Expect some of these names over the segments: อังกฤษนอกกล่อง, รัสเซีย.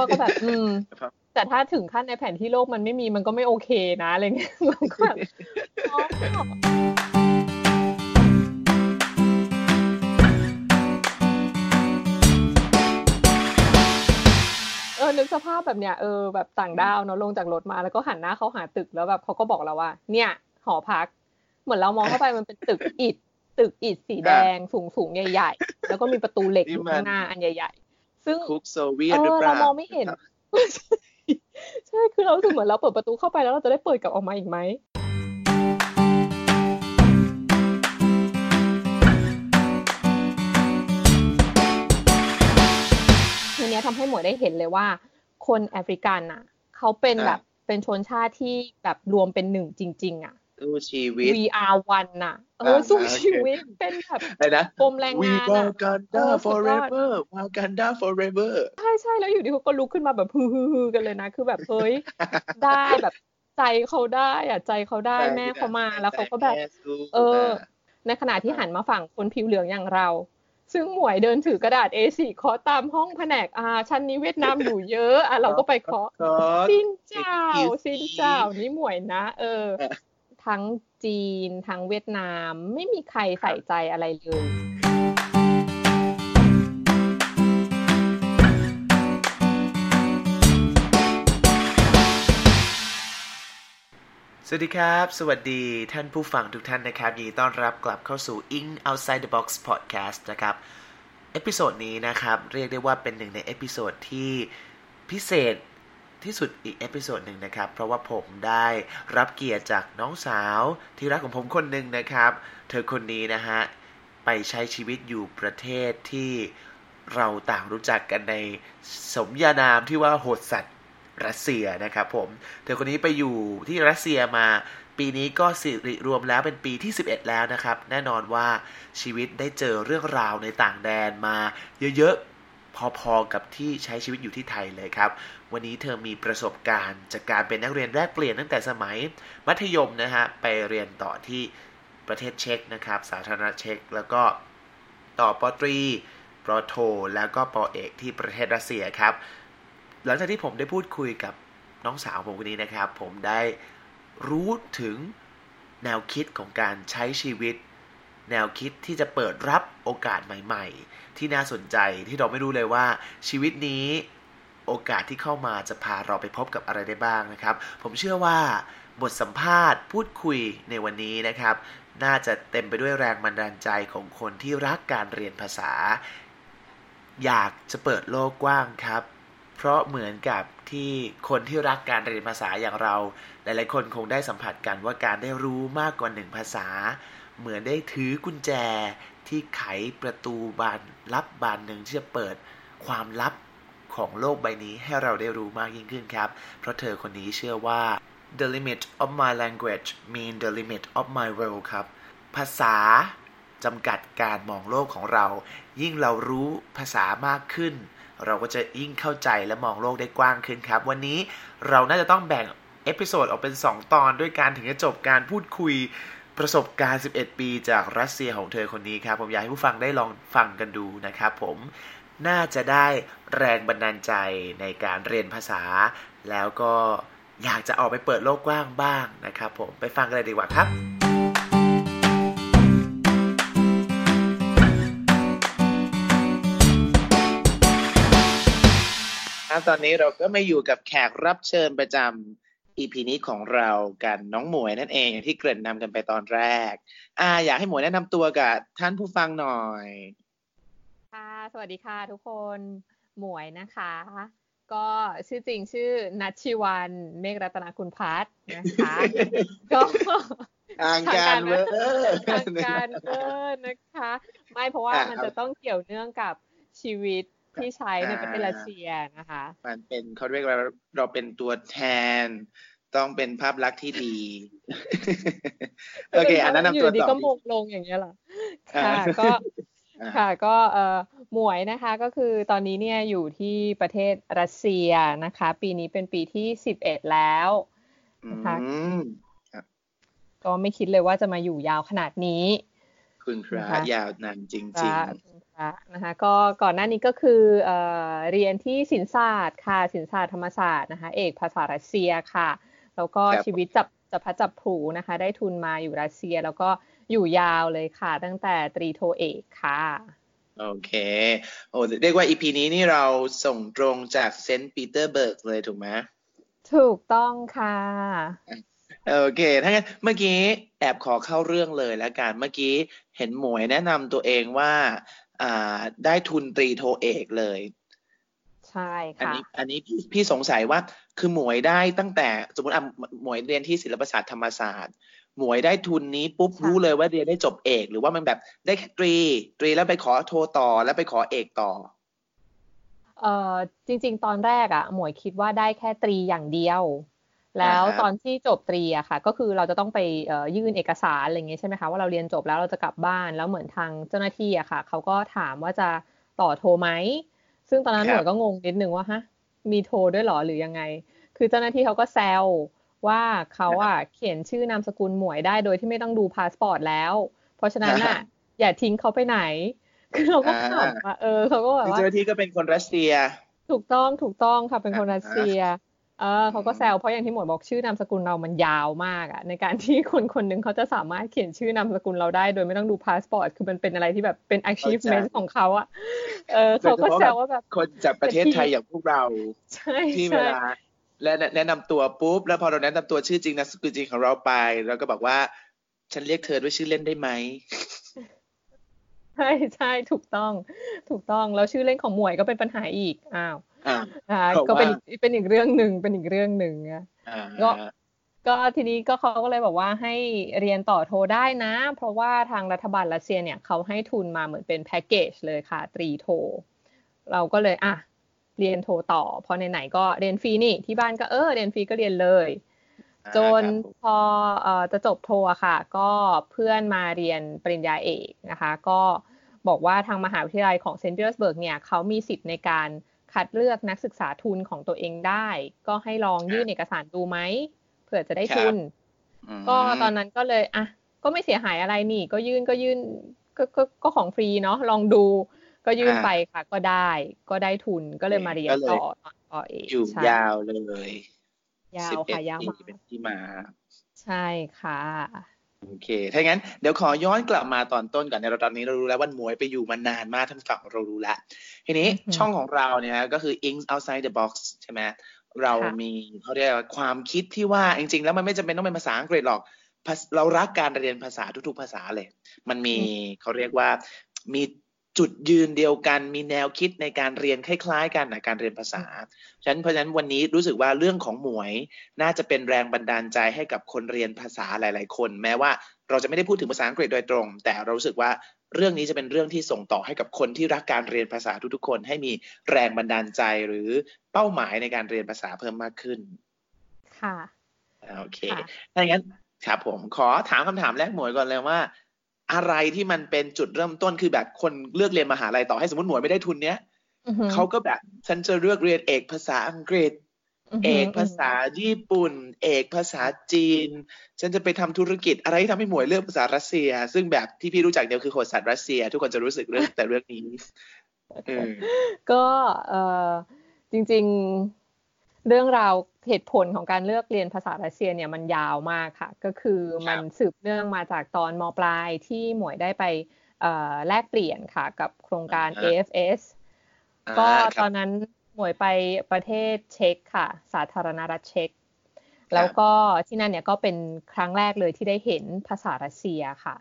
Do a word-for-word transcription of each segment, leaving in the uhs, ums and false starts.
อก็แบบอืมแต่ถ้าถึงขั้นในแผนที่โลกมันไม่มีมันก็ไม่โอเคนะอะไรเงี้ยมันก็แบบเออนึกสภาพแบบเนี้ยเออแบบต่างดาวเนาะลงจากรถมาแล้วก็หันหน้าเขาหาตึกแล้วแบบเขาก็บอกเราว่าเนี่ยหอพักเหมือนเรามองเข้าไปมันเป็นตึกอิฐตึกอิฐสีแดงสูงๆใหญ่ๆแล้วก็มีประตูเหล็กอยู่ข้างหน้าอันใหญ่ๆซึ่งคุกโซเวียตหรือเปล่าเรามองไม่เห็นใช่คือเรารู้สึกเหมือนเราเปิดประตูเข้าไปแล้วเราจะได้เปิดกลับออกมาอีกไหมทีนี้ทำให้หมวยได้เห็นเลยว่าคนแอฟริกันน่ะเขาเป็นแบบเป็นชนชาติที่แบบรวมเป็นหนึ่งจริงๆอ่ะสู้ชีวิต วี อาร์ วัน น่ะเออสู้ชีวิตเป็นแบบกรมแรงงานน่ะ Wakanda forever Wakanda forever ใช่ๆแล้วอยู่ดีเขาก็ลุกขึ้นมาแบบฮือๆกันเลยนะคือแบบเฮ้ยได้แบบใจเขาได้อ่ะใจเขาได้แม่เขามาแล้วเขาก็แบบเออในขณะที่หันมาฝั่งคนผิวเหลืองอย่างเราซึ่งหมวยเดินถือกระดาษ เอ โฟร์ เคาะตามห้องแผนกอาชั้นนี้เวียดนามอยู่เยอะอ่ะเราก็ไปเคาะซินเจ้าซินเจ้านี่หมวยนะเออทั้งจีนทั้งเวียดนามไม่มีใครใส่ใจอะไรเลยสวัสดีครับสวัสดีท่านผู้ฟังทุกท่านนะครับยินดีต้อนรับกลับเข้าสู่ In Outside the Box Podcast นะครับเอพิโซดนี้นะครับเรียกได้ว่าเป็นหนึ่งในเอพิโซดที่พิเศษที่สุดอีกเอพิโซดหนึ่งนะครับเพราะว่าผมได้รับเกียรติจากน้องสาวที่รักของผมคนหนึ่งนะครับเธอคนนี้นะฮะไปใช้ชีวิตอยู่ประเทศที่เราต่างรู้จักกันในสมญานามที่ว่าโหดสัตว์รัสเซียนะครับผมเธอคนนี้ไปอยู่ที่รัสเซียมาปีนี้ก็สิริรวมแล้วเป็นปีที่สิบเอ็ดแล้วนะครับแน่นอนว่าชีวิตได้เจอเรื่องราวในต่างแดนมาเยอะๆพอๆกับที่ใช้ชีวิตอยู่ที่ไทยเลยครับวันนี้เธอมีประสบการณ์จากการเป็นนักเรียนแลกเปลี่ยนตั้งแต่สมัยมัธยมนะฮะไปเรียนต่อที่ประเทศเช็กนะครับสาธารณรัฐเช็กแล้วก็ต่อป.ตรีป.โทแล้วก็ป.เอกที่ประเทศรัสเซียครับหลังจากที่ผมได้พูดคุยกับน้องสาวผมคนนี้นะครับผมได้รู้ถึงแนวคิดของการใช้ชีวิตแนวคิดที่จะเปิดรับโอกาสใหม่ๆที่น่าสนใจที่เราไม่รู้เลยว่าชีวิตนี้โอกาสที่เข้ามาจะพาเราไปพบกับอะไรได้บ้างนะครับผมเชื่อว่าบทสัมภาษณ์พูดคุยในวันนี้นะครับน่าจะเต็มไปด้วยแรงบันดาลใจของคนที่รักการเรียนภาษาอยากจะเปิดโลกกว้างครับเพราะเหมือนกับที่คนที่รักการเรียนภาษาอย่างเราหลายๆคนคงได้สัมผัสกันว่าการได้รู้มากกว่าหนึ่งภาษาเหมือนได้ถือกุญแจที่ไขประตูบานลับบานหนึ่งที่จะเปิดความลับของโลกใบนี้ให้เราได้รู้มากยิ่งขึ้นครับเพราะเธอคนนี้เชื่อว่า the limit of my language mean the limit of my world ครับภาษาจำกัดการมองโลกของเรายิ่งเรารู้ภาษามากขึ้นเราก็จะยิ่งเข้าใจและมองโลกได้กว้างขึ้นครับวันนี้เราน่าจะต้องแบ่งเอพิโซดออกเป็นสองตอนด้วยการถึงจะจบการพูดคุยประสบการณ์สิบเอ็ดปีจากรัสเซียของเธอคนนี้ครับผมอยากให้ผู้ฟังได้ลองฟังกันดูนะครับผมน่าจะได้แรงบันดาลใจในการเรียนภาษาแล้วก็อยากจะออกไปเปิดโลกกว้างบ้างนะครับผมไปฟังกันเลยดีกว่าครับครับตอนนี้เราก็มาอยู่กับแขกรับเชิญประจำอี พี นี้ของเรากันน้องหมวยนั่นเองอย่างที่เกริ่นนำกันไปตอนแรกอ่าอยากให้หมวยแนะนำตัวกับท่านผู้ฟังหน่อยค่ะสวัสดีค่ะทุกคนหมวยนะคะก็ชื่อจริงชื่อนัชชิวรรณเมฆรัตนกุลภัทรนะคะก็ทางการเวอร์ทางการเวอร์นะคะไม่เพราะว่ามันจะต้องเกี่ยวเนื่องกับชีวิตที่ใช้ในประเทศรัสเซียนะคะมันเป็นเขาเรียกว่าเราเป็นตัวแทนต้องเป็นภาพลักษณ์ที่ดีโอเคอันนั้นนำตัวต่ออยู่ดีก็มงลงอย่างเงี้ยเหรอค่ะก็ค่ะก็เอ่อหมวยนะคะก็คือตอนนี้เนี่ยอยู่ที่ประเทศรัสเซียนะคะปีนี้เป็นปีที่สิบเอ็ดแล้วนะคะก็ไม่คิดเลยว่าจะมาอยู่ยาวขนาดนี้คุณพระยาวนานจริงๆ นะคะก็ก่อนหน้านี้ก็คือเอ่อเรียนที่ศิลปศาสตร์ค่ะศิลปศาสตร์ธรรมศาสตร์นะคะเอกภาษารัสเซียค่ะแล้วก็ชีวิตจับจับพลัดจับผลูนะคะได้ทุนมาอยู่รัสเซียแล้วก็อยู่ยาวเลยค่ะตั้งแต่ตรีโทเอกค่ะโอเคโอ้เรียกว่า อี พี นี้นี่เราส่งตรงจากเซนต์ปีเตอร์เบิร์กเลยถูกไหมถูกต้องค่ะโอเคถ้างั้นเมื่อกี้แอบขอเข้าเรื่องเลยแล้วกันเมื่อกี้เห็นหมวยแนะนำตัวเองว่าอ่าได้ทุนตรีโทเอกเลยใช่ค่ะอันนี้อันนี้พี่สงสัยว่าคือหมวยได้ตั้งแต่สมมติอ่ะหมวยเรียนที่ศิลปศาสตร์ธรรมศาสตร์หมวยได้ทุนนี้ปุ๊บรู้เลยว่าเรียนได้จบเอกหรือว่ามันแบบได้แค่ตรีตรีแล้วไปขอโทต่อแล้วไปขอเอกต่อเอ่อจริงๆตอนแรกอ่ะหมวยคิดว่าได้แค่ตรีอย่างเดียวแล้วตอนที่จบตรีอะค่ะก็คือเราจะต้องไปยื่นเอกสารอะไรเงี้ยใช่ไหมคะว่าเราเรียนจบแล้วเราจะกลับบ้านแล้วเหมือนทางเจ้าหน้าที่อะค่ะเขาก็ถามว่าจะต่อโทไหมซึ่งตอนนั้นหมวยก็งงนิดนึงว่าฮะมีโทด้วยหรอหรือยังไงคือเจ้าหน้าที่เขาก็แซวว่าเขาอะเขียนชื่อนามสกุลหมวยได้โดยที่ไม่ต้องดูพาสปอร์ตแล้วเพราะฉะนั้นอะอย่าทิ้งเขาไปไหนคือเราก็ถามว่าเออเขาก็แบบว่าเจ้าหน้าที่ก็เป็นคนรัสเซียถูกต้องถูกต้องค่ะเป็นคนรัสเซียเออเขาก็แซวเพราะอย่างที่หมวยบอกชื่อนามสกุลเรามันยาวมากอะในการที่คนคนนึงเขาจะสามารถเขียนชื่อนามสกุลเราได้โดยไม่ต้องดูพาสปอร์ตคือมันเป็นอะไรที่แบบเป็น achievement ของเขาอะเออเขาก็แซวว่าแบบคนจากประเทศไทยอย่างพวกเราที่เวลาและแนะนำตัวปุ๊บแล้วพอเราแนะนำตัวชื่อจริงนามสกุลจริงของเราไปเราก็บอกว่าฉันเรียกเธอด้วยชื่อเล่นได้ไหมใช่ใช่ถูกต้องถูกต้องแล้วชื่อเล่นของหมวยก็เป็นปัญหาอีกอ้าวอ่าก็เป็นเป็นอีกเรื่องหนึ่งเป็นอีกเรื่องหนึ่งนะก็ก็ทีนี้ก็เขาก็เลยบอกว่าให้เรียนต่อโทได้นะเพราะว่าทางรัฐบาลรัสเซียเนี่ยเขาให้ทุนมาเหมือนเป็นแพ็กเกจเลยค่ะตรีโทเราก็เลยอ่ะเรียนโทต่อพอไหนๆก็เรียนฟรีนี่ที่บ้านก็เออเรียนฟรีก็เรียนเลยจนพอเอ่อจะจบโทอ่ะค่ะก็เพื่อนมาเรียนปริญญาเอกนะคะก็บอกว่าทางมหาวิทยาลัยของเซนต์ปีเตอร์สเบิร์กเนี่ยเขามีสิทธิ์ในการคัดเลือกนักศึกษาทุนของตัวเองได้ก็ให้ลองยื่นเอกสารดูไหมเผื่อจะได้ทุนก็ตอนนั้นก็เลยอ่ะก็ไม่เสียหายอะไรนี่ก็ยื่นก็ยื่นก็ก็ก็ของฟรีเนาะลองดูก็ยื่นไปค่ะก็ได้ก็ได้ทุนก็เลยมาเรียนต่อต่อเอกอยู่ยาวเลยยาวค่ะยาวมากเป็นที่มาใช่ค่ะโอเคถ้างั้นเดี๋ยวขอย้อนกลับมาตอนต้นก่อนในตอนนี้เรารู้แล้วว่าหมวยไปอยู่มานานมากทั้งฝั่งเรารู้แล้วทีนี้ mm-hmm. ช่องของเราเนี่ยก็คือ Inks Outside the Box ใช่ไหมเรามีเขาเรียกว่าความคิดที่ว่าจริงๆแล้วมันไม่จำเป็นต้องเป็นภาษาอังกฤษหรอกเรารักการเรียนภาษาทุกๆภาษาเลยมันมี mm-hmm. เขาเรียกว่ามีจุดยืนเดียวกันมีแนวคิดในการเรียนคล้ายๆกันนะการเรียนภาษาฉะนั้นเพราะฉะนั้นวันนี้รู้สึกว่าเรื่องของหมวยน่าจะเป็นแรงบันดาลใจให้กับคนเรียนภาษาหลายๆคนแม้ว่าเราจะไม่ได้พูดถึงภาษาอังกฤษโดยตรงแต่เรารู้สึกว่าเรื่องนี้จะเป็นเรื่องที่ส่งต่อให้กับคนที่รักการเรียนภาษาทุกๆคนให้มีแรงบันดาลใจหรือเป้าหมายในการเรียนภาษาเพิ่มมากขึ้นค่ะโอเคถ้าอย่างนั้นครับผมขอถามคำถามแรกหมวยก่อนเลยว่าอะไรที่มันเป็นจุดเริ่มต้นคือแบบคนเลือกเรียนมหาลัยต่อให้สมมติหมวยไม่ได้ทุนเนี้ย uh-huh. เขาก็แบบฉันจะเลือกเรียนเอกภาษาอังกฤษ uh-huh. เอกภาษาญี่ปุ่นเอกภาษาจีนฉันจะไปทำธุรกิจอะไรที่ทำให้หมวยเลือกภาษารัสเซียซึ่งแบบที่พี่รู้จักเดียวคือโหดสัตว์รัสเซียทุกคนจะรู้สึกเรื่องแต่เรื่องนี้ ก็เอ่อจริงๆเรื่องราวเหตุผลของการเลือกเรียนภาษารัสเซียเนี่ยมันยาวมากค่ะก็คือมันสืบเนื่องมาจากตอนม.ปลายที่หมวยได้ไปแลกเปลี่ยนค่ะกับโครงการ เอ เอฟ เอส ก็ตอนนั้นหมวยไปประเทศเช็กค่ะสาธารณรัฐเช็กแล้วก็ที่นั่นเนี่ยก็เป็นครั้งแรกเลยที่ได้เห็นภาษารัสเซียค่ะ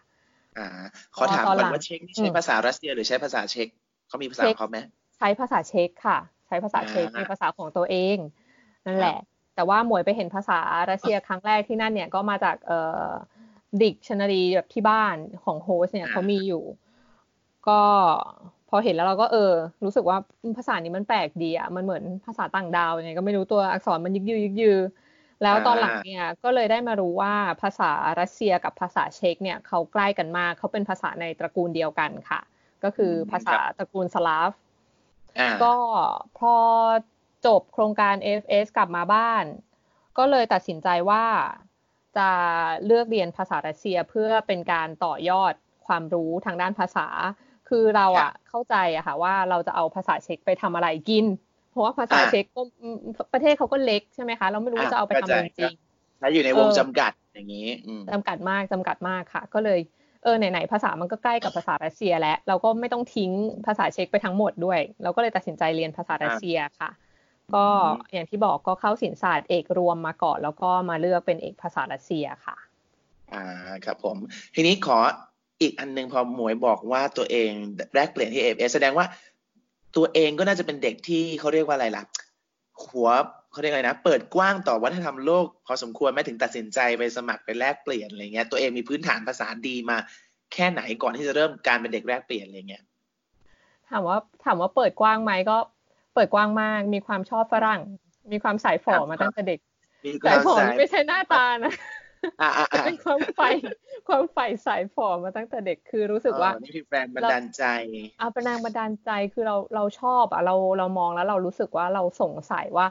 ขอถามก่อนว่าเช็กใช้ภาษารัสเซียหรือใช้ภาษาเช็กเขามีภาษาเขาไหมใช้ภาษาเช็กค่ะใช้ภาษาเช็กมีภาษาของตัวเองนั่นแหละแต่ว่าหมวยไปเห็นภาษารัสเซียครั้งแรกที่นั่นเนี่ยก็มาจากเอ่อ Dictionary แบบที่บ้านของโฮสเนี่ยเขามีอยู่ก็พอเห็นแล้วเราก็เออรู้สึกว่าภาษานี้มันแปลกดีอ่ะมันเหมือนภาษาต่างดาวยังไงก็ไม่รู้ตัวอักษรมันยึกยือยึกยือแล้วตอนหลังเนี่ยก็เลยได้มารู้ว่าภาษารัสเซียกับภาษาเช็กเนี่ยเขาใกล้กันมากเขาเป็นภาษาในตระกูลเดียวกันค่ะก็คือภาษาตระกูลสลาฟก็พอจบโครงการ เอ เอฟ เอส กลับมาบ้านก็เลยตัดสินใจว่าจะเลือกเรียนภาษารัสเซียเพื่อเป็นการต่อยอดความรู้ทางด้านภาษา คือเราอ่ะเข้าใจอะค่ะว่าเราจะเอาภาษาเช็กไปทำอะไรกินเพราะว่าภาษาเช็กก็ประเทศเขาก็เล็กใช่ไหมคะเราไม่รู้ว่าจะเอาไปทำอะไรจริงและอยู่ในวงจำกัดอย่างนี้จำกัดมากจำกัดมากค่ะก็เลยเออไหนๆภาษามันก็ใกล้กับภาษารัสเซียแล้วเราก็ไม่ต้องทิ้งภาษาเช็กไปทั้งหมดด้วยเราก็เลยตัดสินใจเรียนภาษารัสเซียค่ะก็อย่างที่บอกก็เข้าศิลปศาสตร์เอกรวมมาก่อนแล้วก็มาเลือกเป็นเอกภาษารัสเซียค่ะอ่าครับผมทีนี้ขออีกอันนึงพอหมวยบอกว่าตัวเองแลกเปลี่ยนที่ เอ เอฟ เอส แสดงว่าตัวเองก็น่าจะเป็นเด็กที่เขาเรียกว่าอะไรล่ะหัวเขาเรียกอะไรนะเปิดกว้างต่อวัฒนธรรมโลกพอสมควรแม้ถึงตัดสินใจไปสมัครไปแลกเปลี่ยนอะไรเงี้ยตัวเองมีพื้นฐานภาษาดีมาแค่ไหนก่อนที่จะเริ่มการเป็นเด็กแลกเปลี่ยนอะไรเงี้ยถามว่าถามว่าเปิดกว้างไหมก็เปิดกว้างมากมีความชอบฝรั่งมีความสายฝ่อมาตั้งแต่เด็กสายฝ่อไม่ใช่หน้าตานะเป็นความใฝ่ความใฝ่สายฝ่อมาตั้งแต่เด็กคือรู้สึกว่านี่คือแรงบันดาลใจอ่ะเป็นแรงบันดาลใจคือเราเราชอบอ่ะเราเรามองแล้วเรารู้สึกว่าเราสงสัยว่า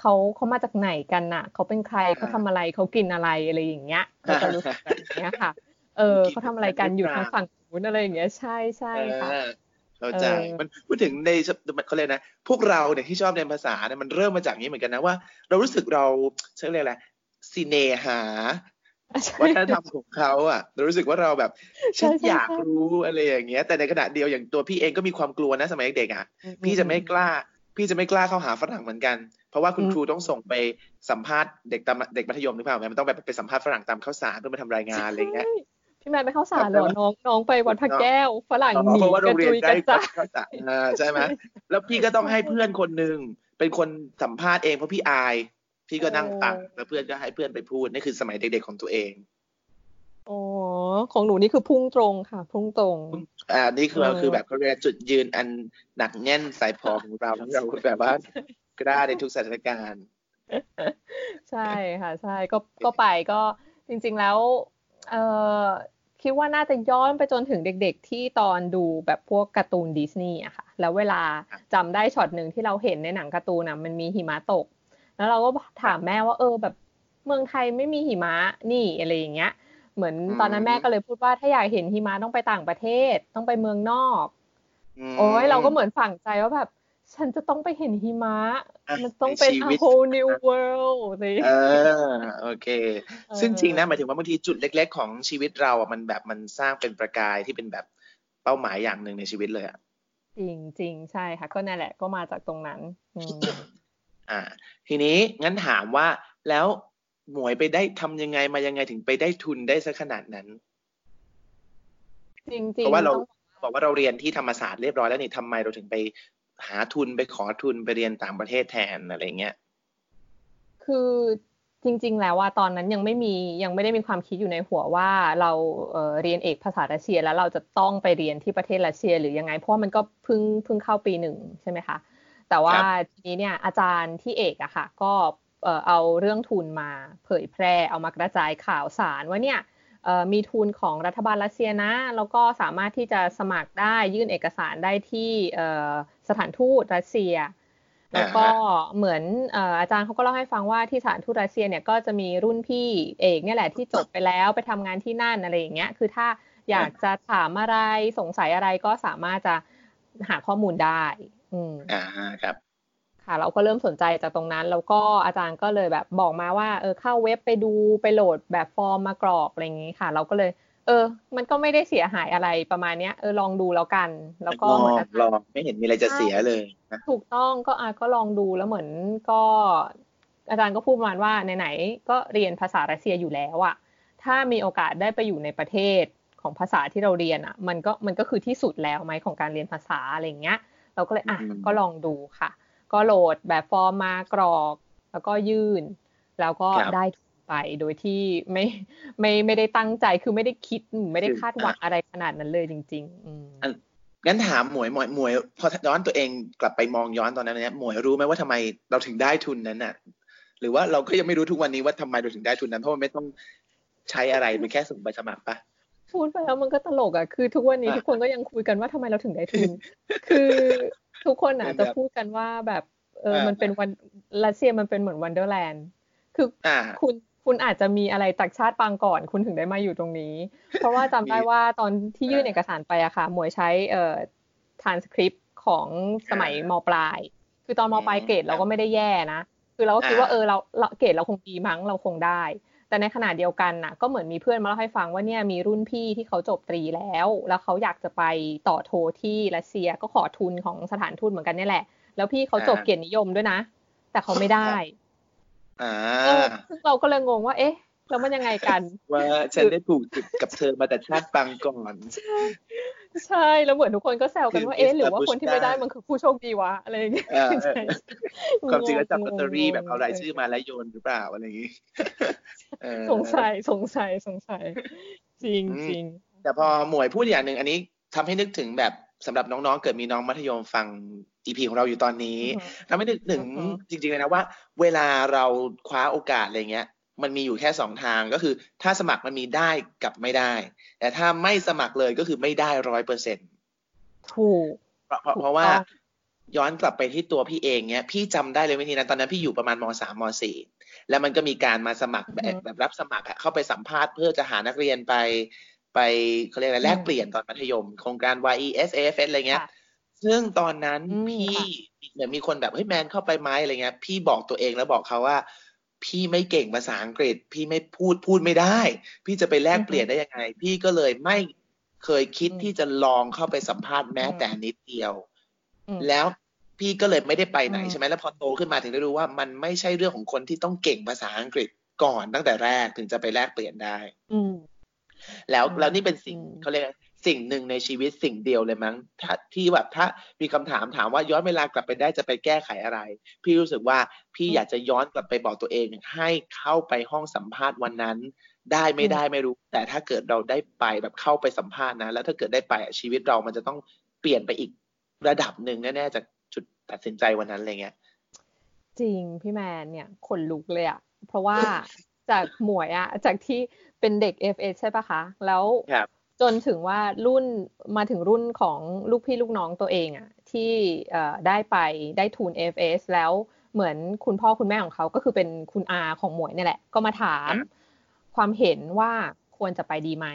เขาเขามาจากไหนกันน่ะเขาเป็นใครเขาทำอะไรเขากินอะไรอะไรอย่างเงี้ยเราจะรู้สึกแบบนี้ค่ะเออเขาทำอะไรกันอยู่ทางฝั่งนู้นอะไรอย่างเงี้ยใช่ใช่ค่ะเข้าใจมันพูดถึงในเขาเรียกนะพวกเราเนี่ยที่ชอบเรียนภาษาเนี่ยมันเริ่มมาจากนี้เหมือนกันนะว่าเรารู้สึกเราเชื่อเรียกอะไรสิเนหาวัฒนธรรมของเขาอ่ะเรารู้สึกว่าเราแบบฉันอยากรู้อะไรอย่างเงี้ยแต่ในขณะเดียวอย่างตัวพี่เองก็มีความกลัวนะสมัยเด็กอ่ะพี่จะไม่กล้าพี่จะไม่กล้าเข้าหาฝรั่งเหมือนกันเพราะว่าคุณครูต้องส่งไปสัมภาษณ์เด็กตามเด็กมัธยมหรือเปล่ามันต้องไปไปสัมภาษณ์ฝรั่งตามข้าวสารเพื่อมาทำรายงานอะไรเงี้ยพี่แมนไปข้าวสารเหรอน้องน้องไปวัดพระแก้วฝรั่งหนีกระจุยกระจายใช่ไหมแล้วพี่ก็ต้องให้เพื่อนคนนึงเป็นคนสัมภาษณ์เองเพราะพี่อายพี่ก็นั่งฟังแล้วเพื่อนก็ให้เพื่อนไปพูดนี่คือสมัยเด็กๆของตัวเองอ๋อของหนูนี่คือพุ่งตรงค่ะพุ่งตรงอ่านี่คือคือแบบเขาเรียกจุดยืนอันหนักแน่นสายพอของเราที่เราแบบว่ากล้าในทุกสถานการณ์ใช่ค่ะใช่ก็ก็ไปก็จริงๆแล้วเอ่อคิดว่าน่าจะย้อนไปจนถึงเด็กๆที่ตอนดูแบบพวกการ์ตูนดิสนีย์อะค่ะแล้วเวลาจำได้ช็อตนึงที่เราเห็นในหนังการ์ตูนน่ะมันมีหิมะตกแล้วเราก็ถามแม่ว่าเออแบบเมืองไทยไม่มีหิมะนี่อะไรอย่างเงี้ยเหมือนตอนนั้นแม่ก็เลยพูดว่าถ้าอยากเห็นหิมะต้องไปต่างประเทศต้องไปเมืองนอกโอ้ยเราก็เหมือนฝังใจว่าแบบฉันจะต้องไปเห็นหิมะมันต้องเป็น a whole new world เลยเออโอเคซึ่งจริงนะหมายถึงว่าบางทีจุดเล็กๆของชีวิตเราอ่ะมันแบบมันสร้างเป็นประกายที่เป็นแบบเป้าหมายอย่างหนึ่งในชีวิตเลยอ่ะจริงๆใช่ค่ะก็นั่นแหละก็มาจากตรงนั้นอ่าทีนี้งั้นถามว่าแล้วหมวยไปได้ทำยังไงมายังไงถึงไปได้ทุนได้ซะขนาดนั้นจริงๆเพราะว่าเราบอกว่าเราเรียนที่ธรรมศาสตร์เรียบร้อยแล้วนี่ทำไมเราถึงไปหาทุนไปขอทุนไปเรียนต่างประเทศแทนอะไรเงี้ยคือจริงๆแล้วว่าตอนนั้นยังไม่มียังไม่ได้มีความคิดอยู่ในหัวว่าเรา เอ่อ เรียนเอกภาษารัสเซียแล้วเราจะต้องไปเรียนที่ประเทศรัสเซียหรือยังไงเพราะมันก็เพิ่งเพิ่งเข้าปีหนึ่งใช่ไหมคะแต่ว่าทีนี้เนี่ยอาจารย์ที่เอกอะค่ะก็เอาเรื่องทุนมาเผยแพร่เอามากระจายข่าวสารว่าเนี่ยมีทุนของรัฐบาลรัสเซียนะแล้วก็สามารถที่จะสมัครได้ยื่นเอกสารได้ที่สถานทูตรัสเซียแล้วก็เหมือนอาจารย์เขาก็เล่าให้ฟังว่าที่สถานทูตรัสเซียเนี่ยก็จะมีรุ่นพี่เอกเนี่ยแหละที่จบไปแล้วไปทำงานที่นั่นอะไรอย่างเงี้ยคือถ้าอยากจะถามอะไรสงสัยอะไรก็สามารถจะหาข้อมูลได้อ่าครับค่ะเราก็เริ่มสนใจจากตรงนั้นแล้วก็อาจารย์ก็เลยแบบบอกมาว่าเออเข้าเว็บไปดูไปโหลดแบบฟอร์มมากรอกอะไรอย่างงี้ค่ะเราก็เลยเออมันก็ไม่ได้เสียหายอะไรประมาณเนี้ยเออลองดูแล้วกันแล้วก็เหมือนลองไม่เห็นมีอะไรจะเสียเลยนะถูกต้องก็อ่ะก็ลองดูแล้วเหมือนก็อาจารย์ก็พูดประมาณว่าไหนๆก็เรียนภาษารัสเซียอยู่แล้วอ่ะถ้ามีโอกาสได้ไปอยู่ในประเทศของภาษาที่เราเรียนอ่ะมันก็มันก็คือที่สุดแล้วมั้ยของการเรียนภาษาอะไรอย่างเงี้ยเราก็เลยอ่ะก็ลองดูค่ะก็โหลดแบบฟอร์มมากรอกแล้วก็ยื่นแล้วก็ได้ทุนไปโดยที่ไม่ไม่ไม่ได้ตั้งใจคือไม่ได้คิดไม่ได้คาดหวังอะไรขนาดนั้นเลยจริงๆอืมงั้นถามหมวยหมวยหมวยพอย้อนตัวเองกลับไปมองย้อนตอนนั้นเนี่ยหมวยรู้ไหมว่าทำไมเราถึงได้ทุนนั้นน่ะหรือว่าเราก็ยังไม่รู้ทุกวันนี้ว่าทำไมเราถึงได้ทุนนั้นเพราะมันไม่ต้องใช้อะไรมันแค่ส่งใบสมัครปะพูดไปแล้วมันก็ตลกอ่ะคือทุกวันนี้ทุกคนก็ยังคุยกันว่าทำไมเราถึงได้ทุน คือทุกคนอ่ะจะพูดกันว่าแบบเออมันเป็นวันรัสเซียมันเป็นเหมือนวันเดอร์แลนด์คือคุณ คุณอาจจะมีอะไรจากชาติปางก่อนคุณถึงได้มาอยู่ตรงนี้ เพราะว่าจำได้ว่าตอนที่ยื่นเอกสารไปอะค่ะหมวยใช้เอ่อ transcript ของสมัยม.ปลายคือตอนม.ปลายเกรดเราก็ไม่ได้แย่นะคือเราก็คิดว่าเออเราเกรดเราคงดีมั้งเราคงได้แต่ในขณะเดียวกันน่ะก็เหมือนมีเพื่อนมาเล่าให้ฟังว่าเนี่ยมีรุ่นพี่ที่เขาจบตรีแล้วแล้วเขาอยากจะไปต่อโทที่รัสเซียก็ขอทุนของสถานทูตเหมือนกันนี่แหละแล้วพี่เขาจบเกียรตินิยมด้วยนะแต่เขาไม่ได้อ่าซึ่งเราก็เลยงงว่าเอ๊ะแล้วมันยังไงกันว่าฉันได้ผูกติดกับเธอมาแต่ชาติปางก่อนใช่แล้วเหมือนทุกคนก็แซวกันว่าเอ๊ะหรือว่าคนที่ไม่ได้มันคือผู้โชคดีวะอะไรอย่างเงี้ยความจริงแล้วจับลอตเตอรี่แบบเอารายชื่อมาแล้วโยนหรือเปล่าอะไรอย่างงี้สงสัยสงสัยสงสัยจริงจริงแต่พอหมวยพูดอย่างนึงอันนี้ทำให้นึกถึงแบบสำหรับน้องๆเกิดมีน้องมัธยมฟัง อี พี ของเราอยู่ตอนนี้ทำให้นึกถึงจริงๆเลยนะว่าเวลาเราคว้าโอกาสอะไรเงี้ยมันมีอยู่แค่สองทางก็คือถ้าสมัครมันมีได้กับไม่ได้แต่ถ้าไม่สมัครเลยก็คือไม่ได้ ร้อยเปอร์เซ็นต์ ถูกเพราะเพราะว่าย้อนกลับไปที่ตัวพี่เองเนี้ยพี่จำได้เลยวิธีนั้นตอนนั้นพี่อยู่ประมาณม.สาม ม.สี่ แล้วมันก็มีการมาสมัครแบบแบบรับสมัครเข้าไปสัมภาษณ์เพื่อจะหานักเรียนไปไปเขาเรียกอะไรแลกเปลี่ยนตอนมัธยมโครงการ วาย อี เอส เอ เอฟ เอส อะไรเงี้ยซึ่งตอนนั้นพี่เหมือนมีคนแบบเฮ้ยแมนเข้าไปไหมอะไรเงี้ยพี่บอกตัวเองแล้วบอกเขาว่าพี่ไม่เก่งภาษาอังกฤษพี่ไม่พูดพูดไม่ได้พี่จะไปแลกเปลี่ยนได้ยังไงพี่ก็เลยไม่เคยคิดที่จะลองเข้าไปสัมภาษณ์แม้แต่นิดเดียวแล้วพี่ก็เลยไม่ได้ไปไหนใช่ไหมแล้วพอโตขึ้นมาถึงได้รู้ว่ามันไม่ใช่เรื่องของคนที่ต้องเก่งภาษาอังกฤษก่อนตั้งแต่แรกถึงจะไปแลกเปลี่ยนได้แล้วแล้วนี่เป็นสิ่งเขาเรียกสิ่งหนึ่งในชีวิตสิ่งเดียวเลยมั้งที่แบบถ้ามีคำถามถามว่าย้อนเวลากลับไปได้จะไปแก้ไขอะไรพี่รู้สึกว่าพี่อยากจะย้อนกลับไปบอกตัวเองให้เข้าไปห้องสัมภาษณ์วันนั้นได้ไม่ได้ไม่รู้แต่ถ้าเกิดเราได้ไปแบบเข้าไปสัมภาษณ์นะแล้วถ้าเกิดได้ไปชีวิตเรามันจะต้องเปลี่ยนไปอีกระดับหนึ่งแน่ๆจากจุดตัดสินใจวันนั้นอะไรเงี้ยจริงพี่แมนเนี่ยขนลุกเลยอะเพราะว่า จากหมวยอะจากที่เป็นเด็ก เอฟ เอส ใช่ปะคะแล้วจนถึงว่ารุ่นมาถึงรุ่นของลูกพี่ลูกน้องตัวเองอะที่ได้ไปได้ทุน เอฟ เอส แล้วเหมือนคุณพ่อคุณแม่ของเขาก็คือเป็นคุณอาของหมวยเนี่ยแหละก็มาถามความเห็นว่าควรจะไปดีไหม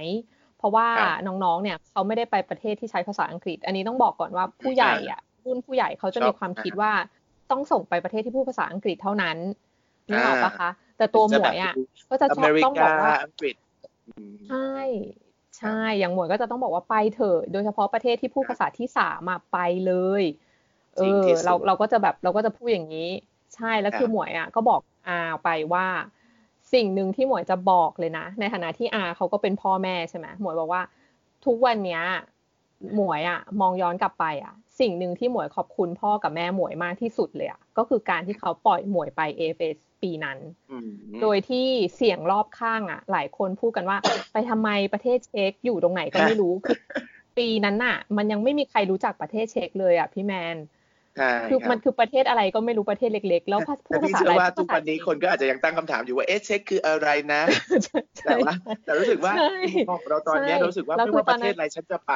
เพราะว่าน้องๆเนี่ยเขาไม่ได้ไปประเทศที่ใช้ภาษาอังกฤษอันนี้ต้องบอกก่อนว่าผู้ใหญ่อะรุ่นผู้ใหญ่เขาจะมีความคิดว่าต้องส่งไปประเทศที่พูดภาษาอังกฤษเท่านั้นนึกออกปะคะแต่ตัวหมวยอะก็จะชอบต้องบอกว่าใช่ใช่อย่างหมวยก็จะต้องบอกว่าไปเถอะโดยเฉพาะประเทศที่พูดภาษาที่สามอะไปเลยเออเราเราก็จะแบบเราก็จะพูดอย่างนี้ใช่แล้วคือหมวยอ่ะก็บอกอาไปว่าสิ่งหนึ่งที่หมวยจะบอกเลยนะในฐานะที่อาเขาก็เป็นพ่อแม่ใช่ไหมหมวยบอกว่าทุกวันนี้หมวยอ่ะมองย้อนกลับไปอ่ะสิ่งหนึ่งที่หมวยขอบคุณพ่อกับแม่หมวยมากที่สุดเลยอ่ะก็คือการที่เขาปล่อยหมวยไป เอ เอฟ เอส ปีนั้นโดยที่เสียงรอบข้างอ่ะหลายคนพูดกันว่า ไปทำไมประเทศเช็กอยู่ตรงไหนก็ไม่รู้ คือปีนั้นอ่ะมันยังไม่มีใครรู้จักประเทศเช็กเลยอ่ะพี่แมนคือมันคือประเทศอะไรก็ไม่รู้ประเทศเล็กๆแล้วพูดภาษาอะไรว่าทุกวันนี้คนก็อาจจะยังตั้งคำถามอยู่ว่าเอเช็กคืออะไรนะแต่ว่าแต่รู้สึกว่าเราตอนนี้รู้สึกว่าไม่ว่าประเทศอะไรฉันจะไป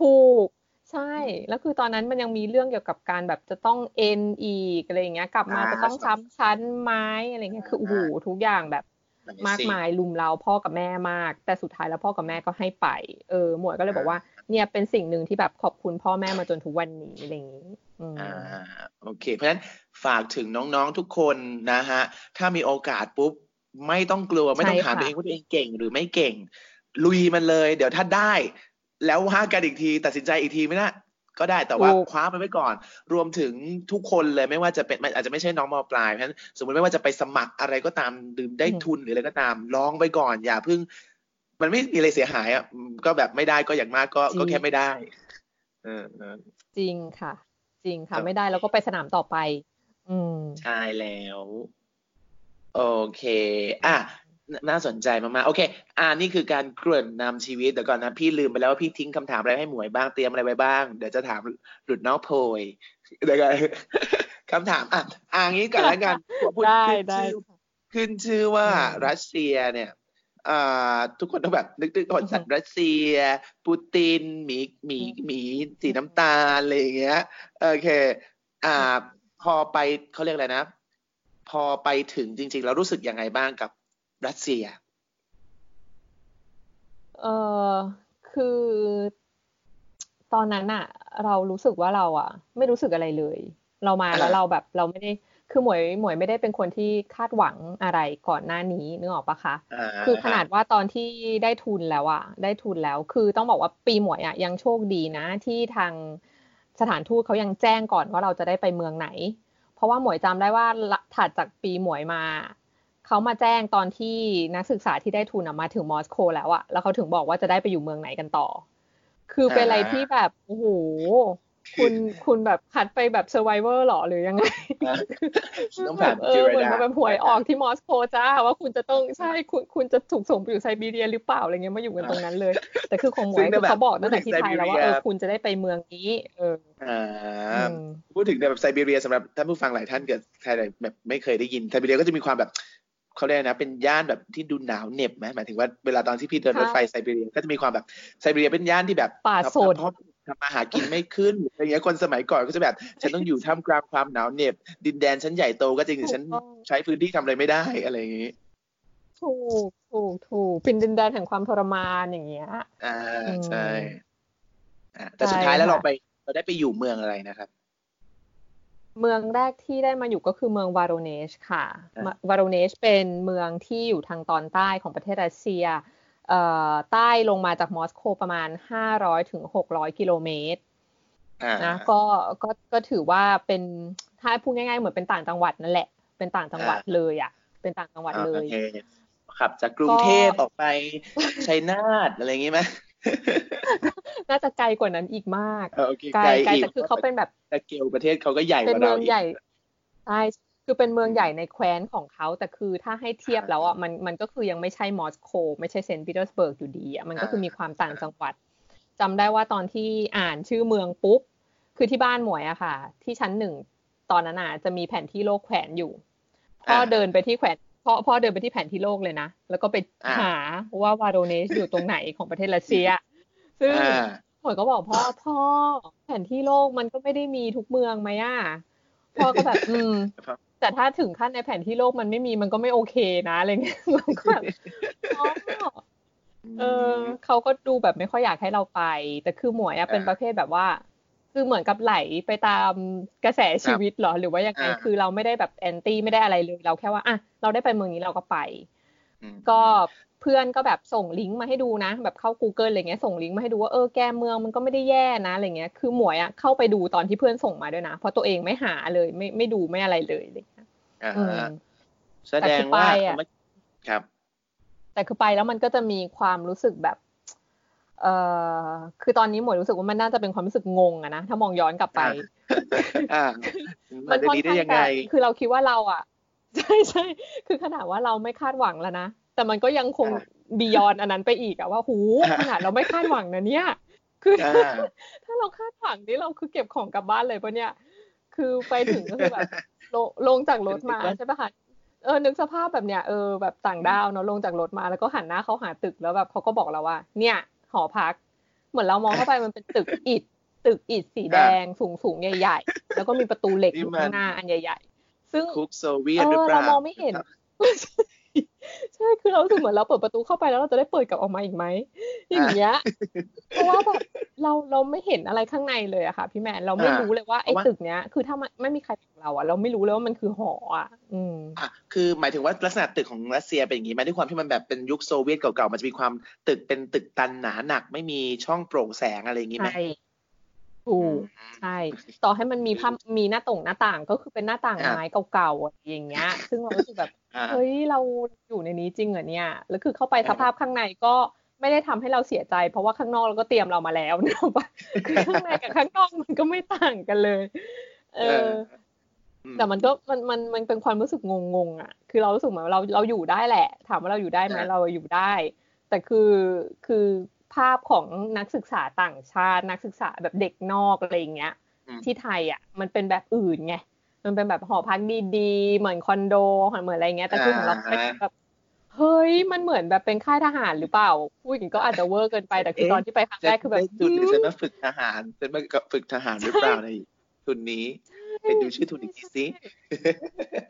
ถูกใช่แล้วคือตอนนั้นมันยังมีเรื่องเกี่ยวกับการแบบจะต้องเอ็นอีกอะไรอย่างเงี้ยกลับมาจะต้องซ้ำชั้นไม้อะไรเงี้ยคือโอ้โหทุกอย่างแบบมากมายลุมเราพ่อกับแม่มากแต่สุดท้ายแล้วพ่อกับแม่ก็ให้ไปเออหมวยก็เลยบอกว่าเนี่ยเป็นสิ่งหนึ่งที่แบบขอบคุณพ่อแม่มาจนทุกวันนี้อะไรอย่างนี้อ่าโอเคเพราะฉะนั้นฝากถึงน้องๆทุกคนนะฮะถ้ามีโอกาสปุ๊บไม่ต้องกลัวไม่ต้องถามตัวเองว่าตัวเองเก่งหรือไม่เก่งลุยมันเลยเดี๋ยวถ้าได้แล้วว่ากันอีกทีตัดสินใจอีกทีไม่นะก็ได้แต่ว่าคว้ามันไว้ก่อนรวมถึงทุกคนเลยไม่ว่าจะเป็นอาจจะไม่ใช่น้องม.ปลายเพราะฉะนั้นสมมติไม่ว่าจะไปสมัครอะไรก็ตามดื่มได้ทุนหรืออะไรก็ตามลองไปก่อนอย่าเพิ่งมันไม่มีอะไรเสียหายอ่ะก็แบบไม่ได้ก็อย่างมากก็ก็แค่ไม่ได้เออจริงค่ะจริงค่ะไม่ได้แล้วก็ไปสนามต่อไปอืมใช่แล้วโอเคอ่ะน่าสนใจมากๆโอเคอ่านี่คือการเกริ่นนำชีวิตเดี๋ยวก่อนนะพี่ลืมไปแล้วว่าพี่ทิ้งคำถามอะไรให้หมวยบ้างเตรียมอะไรไว้บ้างเดี๋ยวจะถามหลุดน้องโพยเดี๋ยวก่อนคำถามอ่ะอ่างี้ก่อนแล้วกันพูดขึ้นชื่อว่ารัสเซียเนี่ยอ่าทุกคนต้องแบบนึกถึงคนสัตว์รัสเซียปูตินหมีหมีหมีสีน้ำตาลอะไรอย่างเงี้ยโอเคอ่าพอไปเขาเรียกอะไรนะ พอไปถึงจริงๆแล้วรู้สึกยังไงบ้างกับรัสเซียเอ่อคือตอนนั้นอะเรารู้สึกว่าเราอะไม่รู้สึกอะไรเลยเรามาแล้วเราแบบเราไม่ได้คือหมวยหมวยไม่ได้เป็นคนที่คาดหวังอะไรก่อนหน้านี้นึกออกปะคะคือขนาดว่าตอนที่ได้ทุนแล้วอะได้ทุนแล้วคือต้องบอกว่าปีหมวยอะยังโชคดีนะที่ทางสถานทูตเขายังแจ้งก่อนว่าเราจะได้ไปเมืองไหนเพราะว่าหมวยจำได้ว่าถัดจากปีหมวยมาเขามาแจ้งตอนที่นักศึกษาที่ได้ทุนมาถึงมอสโกแล้วอะแล้วเขาถึงบอกว่าจะได้ไปอยู่เมืองไหนกันต่อคือเป็นอะไรที่แบบโอ้โหคุณคุณแบบขัดไปแบบ Survivor หรอหรือยังไงต้องแบบเออเหมือนมาแบบหวยออกที่มอสโกจ้าว่าคุณจะต้องใช่คุณคุณจะถูกส่งไปอยู่ไซบีเรียหรือเปล่าอะไรเงี้ยมาอยู่กันตรงนั้นเลยแต่คือของหมวยเขาบอกตั้งแต่ที่ไทยแล้วว่าเออคุณจะได้ไปเมืองนี้เออพูดถึงแบบไซบีเรียสำหรับท่านผู้ฟังหลายท่านเกิดใครแบบไม่เคยได้ยินไซบีเรียก็จะมีความแบบเขาเรียกนะเป็นย่านแบบที่ดูหนาวเหน็บไหมหมายถึงว่าเวลาตอนที่พี่เดินรถไฟไซบีเรียก็จะมีความแบบไซบีเรียเป็นย่านที่แบบป่าสนทำมาหากินไม่ขึ้นอะไรอย่างเงี้ยคนสมัยก่อนก็จะแบบฉันต้องอยู่ท่ามกลางความหนาวเหน็บดินแดนฉันใหญ่โตก็จริงแต่ฉันใช้พื้นที่ทำอะไรไม่ได้อะไรอย่างงี้ถูกถูกถูกเป็นดินแดนแห่งความทรมานอย่างเงี้ยอ่าใช่อ่าแต่สุดท้ายแล้วเราไปเราได้ไปอยู่เมืองอะไรนะครับเมืองแรกที่ได้มาอยู่ก็คือเมืองวาโรเนชค่ะวาโรเนชเป็นเมืองที่อยู่ทางตอนใต้ของประเทศรัสเซียใต้ลงมาจากมอสโกประมาณ ห้าร้อยถึงหกร้อย กิโลเมตรนะก็ก็ก็ถือว่าเป็นถ้าพูดง่ายๆเหมือนเป็นต่างจังหวัดนั่นแหละเป็นต่างจังหวัดเลยอ่ะเป็นต่างจังหวัดเลยขับจากกรุงเทพออกไปชัยนาทอะไรอย่างงี้มั้ยน่าจะไกลกว่านั้นอีกมากไกลไกลแต่คือเขาเป็นแบบตะเกียวประเทศเขาก็ใหญ่กว่าเราอีกใช่คือเป็นเมืองใหญ่ในแคว้นของเขาแต่คือถ้าให้เทียบแล้วอ่ะมันมันก็คือยังไม่ใช่มอสโกไม่ใช่เซนต์ปีเตอร์สเบิร์กอยู่ดีอ่ะมันก็คือมีความต่างจังหวัดจำได้ว่าตอนที่อ่านชื่อเมืองปุ๊บคือที่บ้านหมวยอะค่ะที่ชั้นหนึ่งตอนนั้นน่ะจะมีแผนที่โลกแขวนอยู่พ่อเดินไปที่แขวนพ่อพ่อเดินไปที่แผนที่โลกเลยนะแล้วก็ไปหาว่าวาโรเนชอยู่ตรงไหนของประเทศรัสเซียซึ่งหมวยก็บอกพ่อพ่อแผนที่โลกมันก็ไม่ได้มีทุกเมืองไหมอ่ะพ่อก็แบบอืมแต่ถ้าถึงขั้นในแผนที่โลกมันไม่มีมันก็ไม่โอเคนะอะไรเงี้ยมันก็แบบอ๋อเออเขาก็ดูแบบไม่ค่อยอยากให้เราไปแต่คือหมวยอ่ะเป็นประเภทแบบว่าคือเหมือนกับไหลไปตามกระแสชีวิตหรอหรือว่ายังไงคือเราไม่ได้แบบแอนตี้ไม่ได้อะไรเลยเราแค่ว่าอ่ะเราได้ไปเมืองนี้เราก็ไปก็เพื่อนก็แบบส่งลิงก์มาให้ดูนะแบบเข้า Google อะไรเงี้ยส่งลิงก์มาให้ดูว่าเออแกเมืองมันก็ไม่ได้แย่นะอะไรเงี้ยคือหมวยอ่ะเข้าไปดูตอนที่เพื่อนส่งมาด้วยนะเพราะตัวเองไม่หาเลยไม่ไม่ดูไม่อะไรเลยอะไรเงี้ยอ่าแสดงว่าครับแต่คือไปแล้วมันก็จะมีความรู้สึกแบบเอ่อคือตอนนี้หมวยรู้สึกว่ามันน่าจะเป็นความรู้สึกงงอะนะถ้ามองย้อนกลับไปอ่ามันค่อนข้างแต่คือเราคิดว่าเราอ่ะใช่ใช่คือขนาดว่าเราไม่คาดหวังแล้วนะแต่มันก็ยังคงบียอนอันนั้นไปอีกอะว่าหูขนาดเราไม่คาดหวังนะเนี่ยคือถ้าเราคาดหวังนี่เราคือเก็บของกลับบ้านเลยปะเนี่ยคือไปถึงก็คือแบบลงจากรถมาใช่ป่ะคะเออนึกสภาพแบบเนี้ยเออแบบต่างดาวเนาะลงจากรถมาแล้วก็หันหน้าเขาหาตึกแล้วแบบเขาก็บอกเราว่าเนี่ยหอพักเหมือนเรามองเข้าไปมันเป็นตึกอิฐตึกอิฐสีแดงสูงๆใหญ่ๆแล้วก็มีประตูเหล็กอยู่ข้างหน้าอันใหญ่ๆซึ่งเออเรามองไม่เห็นใช่คือเรารู้สึกเหมือนเราเปิดประตูเข้าไปแล้วเราจะได้เปิดกลับออกมาอีกไหมอย่างเงี้ยเพราะว่าแบบเราเราไม่เห็นอะไรข้างในเลยอะค่ะพี่แมนเราไม่รู้เลยว่าไอ้ตึกเนี้ยคือถ้าไม่มีใครของเราอะเราไม่รู้เลยว่ามันคือหออะอืมอ่ะคือหมายถึงว่าลักษณะตึกของรัสเซียเป็นอย่างงี้มั้ยด้วยความที่มันแบบเป็นยุคโซเวียตเก่าๆมันจะมีความตึกเป็นตึกตันหนาหนักไม่มีช่องโปร่งแสงอะไรอย่างงี้มั้ยใช่ถูกใช่ต่อให้มันมีผ้ามีหน้าต่างหน้าต่างก็คือเป็นหน้าต่างไม้เก่าๆอะไรอย่างเงี้ยซึ่งเรารู้สึกแบบเฮ้ยเราอยู่ในนี้จริงเหรอเนี่ยแล้วคือเข้าไปสภาพข้างในก็ไม่ได้ทำให้เราเสียใจเพราะว่าข้างนอกเราก็เตรียมเรามาแล้วเนอะว่าข้างในกับข้างนอกมันก็ไม่ต่างกันเลยเออแต่มันก็มันมันมันเป็นความรู้สึกงงๆอ่ะคือเรารู้สึกเหมือนเราเราอยู่ได้แหละถามว่าเราอยู่ได้ไหมเราอยู่ได้แต่คือคือภาพของนักศึกษาต่างชาตินักศึกษาแบบเด็กนอกอะไรอย่างเงี้ยที่ไทยอ่ะมันเป็นแบบอื่นไงมันเป็นแบบหอพักดีๆเหมือนคอนโดเหมือนอะไรเงี้ยแต่คือของเราแบบเฮ้ยมันเหมือนแบบเป็นค่ายทหารหรือเปล่าพูดอย่างก็อาจจะเวอร์เกินไปแต่คือตอนที่ไปครั้งแรกคือแบบทุนนี้ฉันมาฝึกทหารฉันมาฝึกทหารหรือเปล่าในทุนนี้ไปดูชื่อทุนอีกทีสิ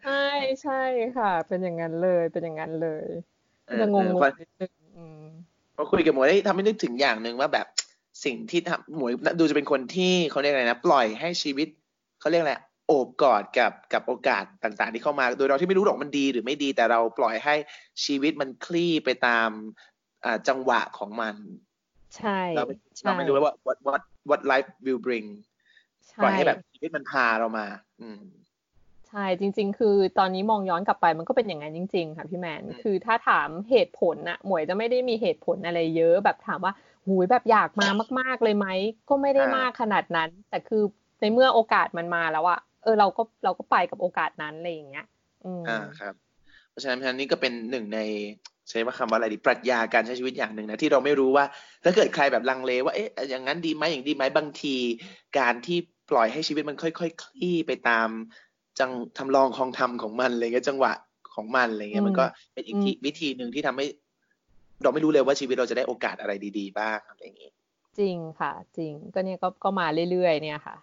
ใช่ใช่ค่ะเป็นอย่างนั้นเลยเป็นอย่างนั้นเลยจะงงงนิดนึงพอคุยกับหมวยได้ทำให้นึกถึงอย่างนึงว่าแบบสิ่งที่ทำหมวยดูจะเป็นคนที่เขาเรียกอะไรนะปล่อยให้ชีวิตเขาเรียกอะไรโอบกอดกับกับโอกาสต่างๆที่เข้ามาโดยเราที่ไม่รู้หรอกมันดีหรือไม่ดีแต่เราปล่อยให้ชีวิตมันคลี่ไปตามจังหวะของมันใช่เราเราไม่รู้ว่า what what what life will bring ปล่อยให้แบบชีวิตมันพาเรามาอืมใช่จริงๆคือตอนนี้มองย้อนกลับไปมันก็เป็นอย่างนั้นจริงๆค่ะพี่แมนคือถ้าถามเหตุผลน่ะหมวยจะไม่ได้มีเหตุผลอะไรเยอะแบบถามว่าหูยแบบอยากมามากๆเลยไหมก็ไม่ได้มากขนาดนั้นแต่คือในเมื่อโอกาสมันมาแล้วอะเออเราก็เราก็ไปกับโอกาสนั้นอะไรอย่างเงี้ยอ่าครับเพราะฉะนั้นนี่ก็เป็นหนึ่งในใช้คำว่าอะไรดีปรัชญาการใช้ชีวิตอย่างหนึ่งนะที่เราไม่รู้ว่าถ้าเกิดใครแบบลังเลว่าเอ๊ะอย่างนั้นดีไหมอย่างดีไหมบางทีการที่ปล่อยให้ชีวิตมันค่อยๆ ค, คลี่ไปตามจังทำลองคองทำของมันอะไรเงี้ยจังหวะของมันอะไรเงี้ยมันก็เป็นอีกวิธีนึงที่ทำให้เราไม่รู้เลยว่าชีวิตเราจะได้โอกาสอะไรดีๆบ้างอะไรอย่างงี้จริงค่ะจริงก็เนี่ยก็ก็มาเรื่อยๆเนี่ยค่ะ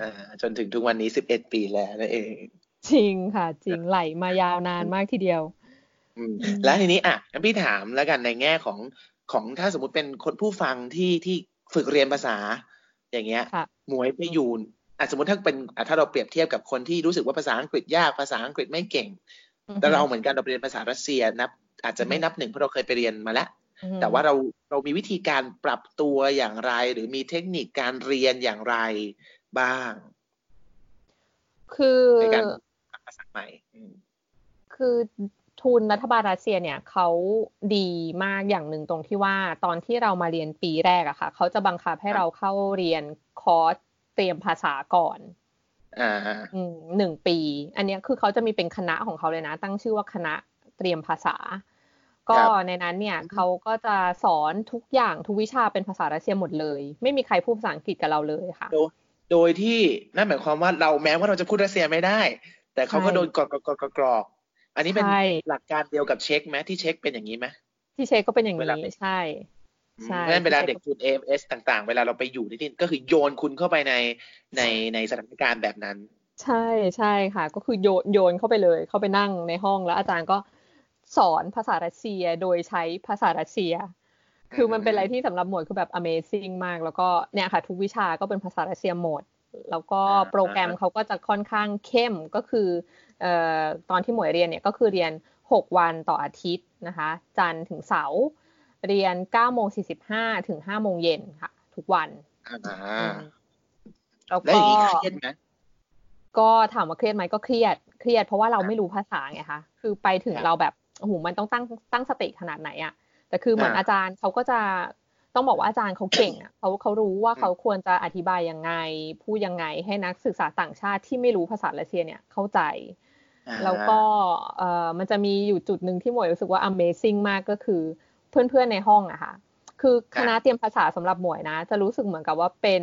อ่าจนถึงทุกวันนี้สิบเอ็ดปีแล้วนั่นเองจริงค่ะจริงไหลมายาวนานมากทีเดียวแล้วทีนี้อ่ะพี่ถามแล้วกันในแง่ของของถ้าสมมุติเป็นคนผู้ฟังที่ที่ฝึกเรียนภาษาอย่างเงี้ยหมวยไปอยู่อ่ะสมมุติถ้าเป็นอ่ะถ้าเราเปรียบเทียบกับคนที่รู้สึกว่าภาษาอังกฤษยากภาษาอังกฤษไม่เก่งแต่เราเหมือนกันเราเรียนภาษารัสเซียนับอาจจะไม่นับหนึ่งเพราะเราเคยไปเรียนมาแล้วแต่ว่าเราเรามีวิธีการปรับตัวอย่างไรหรือมีเทคนิคการเรียนอย่างไรบ้างคือในการภาษาใหม่คือทุนรัฐบาลรัสเซียเนี่ยเขาดีมากอย่างหนึ่งตรงที่ว่าตอนที่เรามาเรียนปีแรกอะค่ะเขาจะบังคับให้เราเข้าเรียนคอร์สเตรียมภาษาก่อนอ่าหนึ่งปีอันนี้คือเขาจะมีเป็นคณะของเขาเลยนะตั้งชื่อว่าคณะเตรียมภาษาก็ในนั้นเนี่ยเขาก็จะสอนทุกอย่างทุกวิชาเป็นภาษารัสเซียหมดเลยไม่มีใครพูดภาษาอังกฤษกับเราเลยค่ะโดยโดยที่นั่นหมายความว่าเราแม้ว่าเราจะพูดรัสเซียไม่ได้แต่เขาก็โดนกรอกกรอกกรอกอันนี้เป็นหลักการเดียวกับเช็คไหมที่เช็คเป็นอย่างนี้ไหมที่เช็คก็เป็นอย่างนี้ใช่ใช่เพราะฉะนั้นเวลาเด็กทุน เอ เอฟ เอส ต่างๆเวลาเราไปอยู่ที่นี่ก็คือโยนคุณเข้าไปในในในสถานการณ์แบบนั้นใช่ใช่ค่ะก็คือโยนโยนเข้าไปเลยเข้าไปนั่งในห้องแล้วอาจารย์ก็สอนภาษารัสเซียโดยใช้ภาษารัสเซียคือมันเป็นอะไรที่สำหรับหมวยคือแบบ Amazing มากแล้วก็เนี่ยค่ะทุกวิชาก็เป็นภาษารัสเซียหมดแล้วก็โปรแกรมเขาก็จะค่อนข้างเข้มก็คือเอ่อตอนที่หมวยเรียนเนี่ยก็คือเรียนหกวันต่ออาทิตย์นะคะจันทร์ถึงเสาร์เรียน เก้าโมงสี่สิบห้า ถึง ห้าโมงเย็นค่ะทุกวันแล้วก็เครียดไหมก็ถามว่าเครียดไหมก็เครียดเครียดเพราะว่าเราไม่รู้ภาษาไงคะคือไปถึงเราแบบโอ้โหมันต้องตั้งตั้งสติขนาดไหนอ่ะแต่คือเหมือนอาจารย์เขาก็จะต้องบอกว่าอาจารย์เขาเก่งอ่ะเขาเขารู้ว่าเขาควรจะอธิบายยังไงพูดยังไงให้นักศึกษาต่างชาติที่ไม่รู้ภาษารัสเซียเนี่ยเข้าใจแล้วก็เอ่อมันจะมีอยู่จุดนึงที่หมวยรู้สึกว่า Amazing มากก็คือเพื่อนๆในห้องอะค่ะคือคณะเตรียมภาษาสำหรับหมวยนะจะรู้สึกเหมือนกับว่าเป็น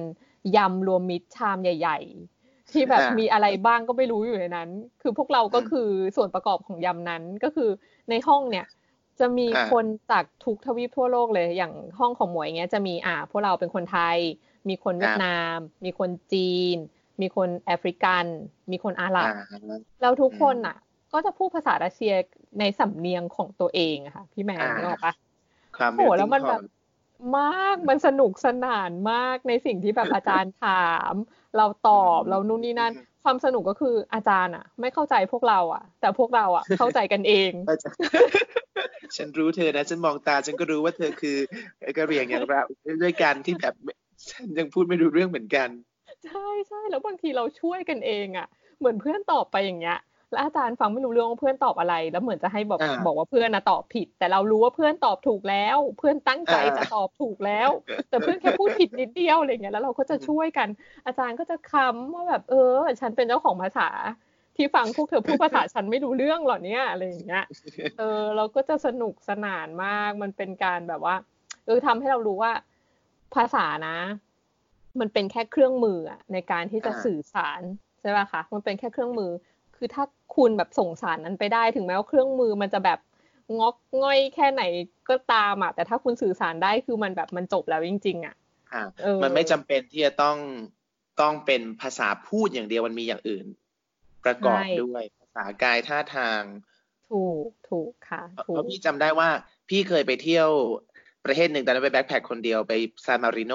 ยำรวมมิตรชามใหญ่ๆที่แบบมีอะไรบ้างก็ไม่รู้อยู่ในนั้นคือพวกเราก็คือส่วนประกอบของยำนั้นก็คือในห้องเนี่ยจะมีคนจากทุกทวีปทั่วโลกเลยอย่างห้องของหมวยเงี้ยจะมีอ่าพวกเราเป็นคนไทยมีคนเวียดนามมีคนจีนมีคนแอฟริกันมีคนอาหรับเราทุกคนอ่ะก็จะพูดภาษารัสเซียในสำเนียงของตัวเองอะค่ะพี่แมนนึกออกปะโหแล้วมันแบบมากมันสนุกสนานมากในสิ่งที่แบบอาจารย์ถามเราตอบเรานู่นนี่นั่นความสนุกก็คืออาจารย์อ่ะไม่เข้าใจพวกเราอ่ะแต่พวกเราอ่ะเข้าใจกันเองฉันรู้เธอนะฉันมองตาฉันก็รู้ว่าเธอคือกระเรียงอย่างเราด้วยกันที่แบบฉันยังพูดไม่รู้เรื่องเหมือนกันใช่ใช่แล้วบางทีเราช่วยกันเองอ่ะเหมือนเพื่อนตอบไปอย่างเงี้ยแล้วอาจารย์ฟังไม่รู้เรื่องว่าเพื่อนตอบอะไรแล้วเหมือนจะให้บอกบอกว่าเพื่อนนะตอบผิดแต่เรารู้ว่าเพื่อนตอบถูกแล้วเพื่อนตั้งใจจะตอบถูกแล้วแต่เพื่อนแค่พูดผิดนิดเดียวอะไรเงี้ยแล้วเราก็จะช่วยกันอาจารย์ก็จะค้ำว่าแบบเออฉันเป็นเจ้าของภาษาที่ฟังพวกเธอพูดภาษาฉันไม่รู้เรื่องหรอเนี่ยอะไรอย่างเงี้ยเออเราก็จะสนุกสนานมากมันเป็นการแบบว่าเออทำให้เรารู้ว่าภาษานะมันเป็นแค่เครื่องมือในการที่จะสื่อสารใช่ป่ะคะมันเป็นแค่เครื่องมือคือถ้าคุณแบบส่งสารนั้นไปได้ถึงแม้ว่าเครื่องมือมันจะแบบงอกง่อยแค่ไหนก็ตามอ่ะแต่ถ้าคุณสื่อสารได้คือมันแบบมันจบแล้วจริงๆอ่ะมันไม่จำเป็นที่จะต้องต้องเป็นภาษาพูดอย่างเดียวมันมีอย่างอื่นประกอบด้วย ษากายท่าทางถูกถูกค่ะถูกพี่จำได้ว่าพี่เคยไปเที่ยวประเทศหนึ่งตอนนั้นไปแบ็คแพ็คคนเดียวไปซานมาริโน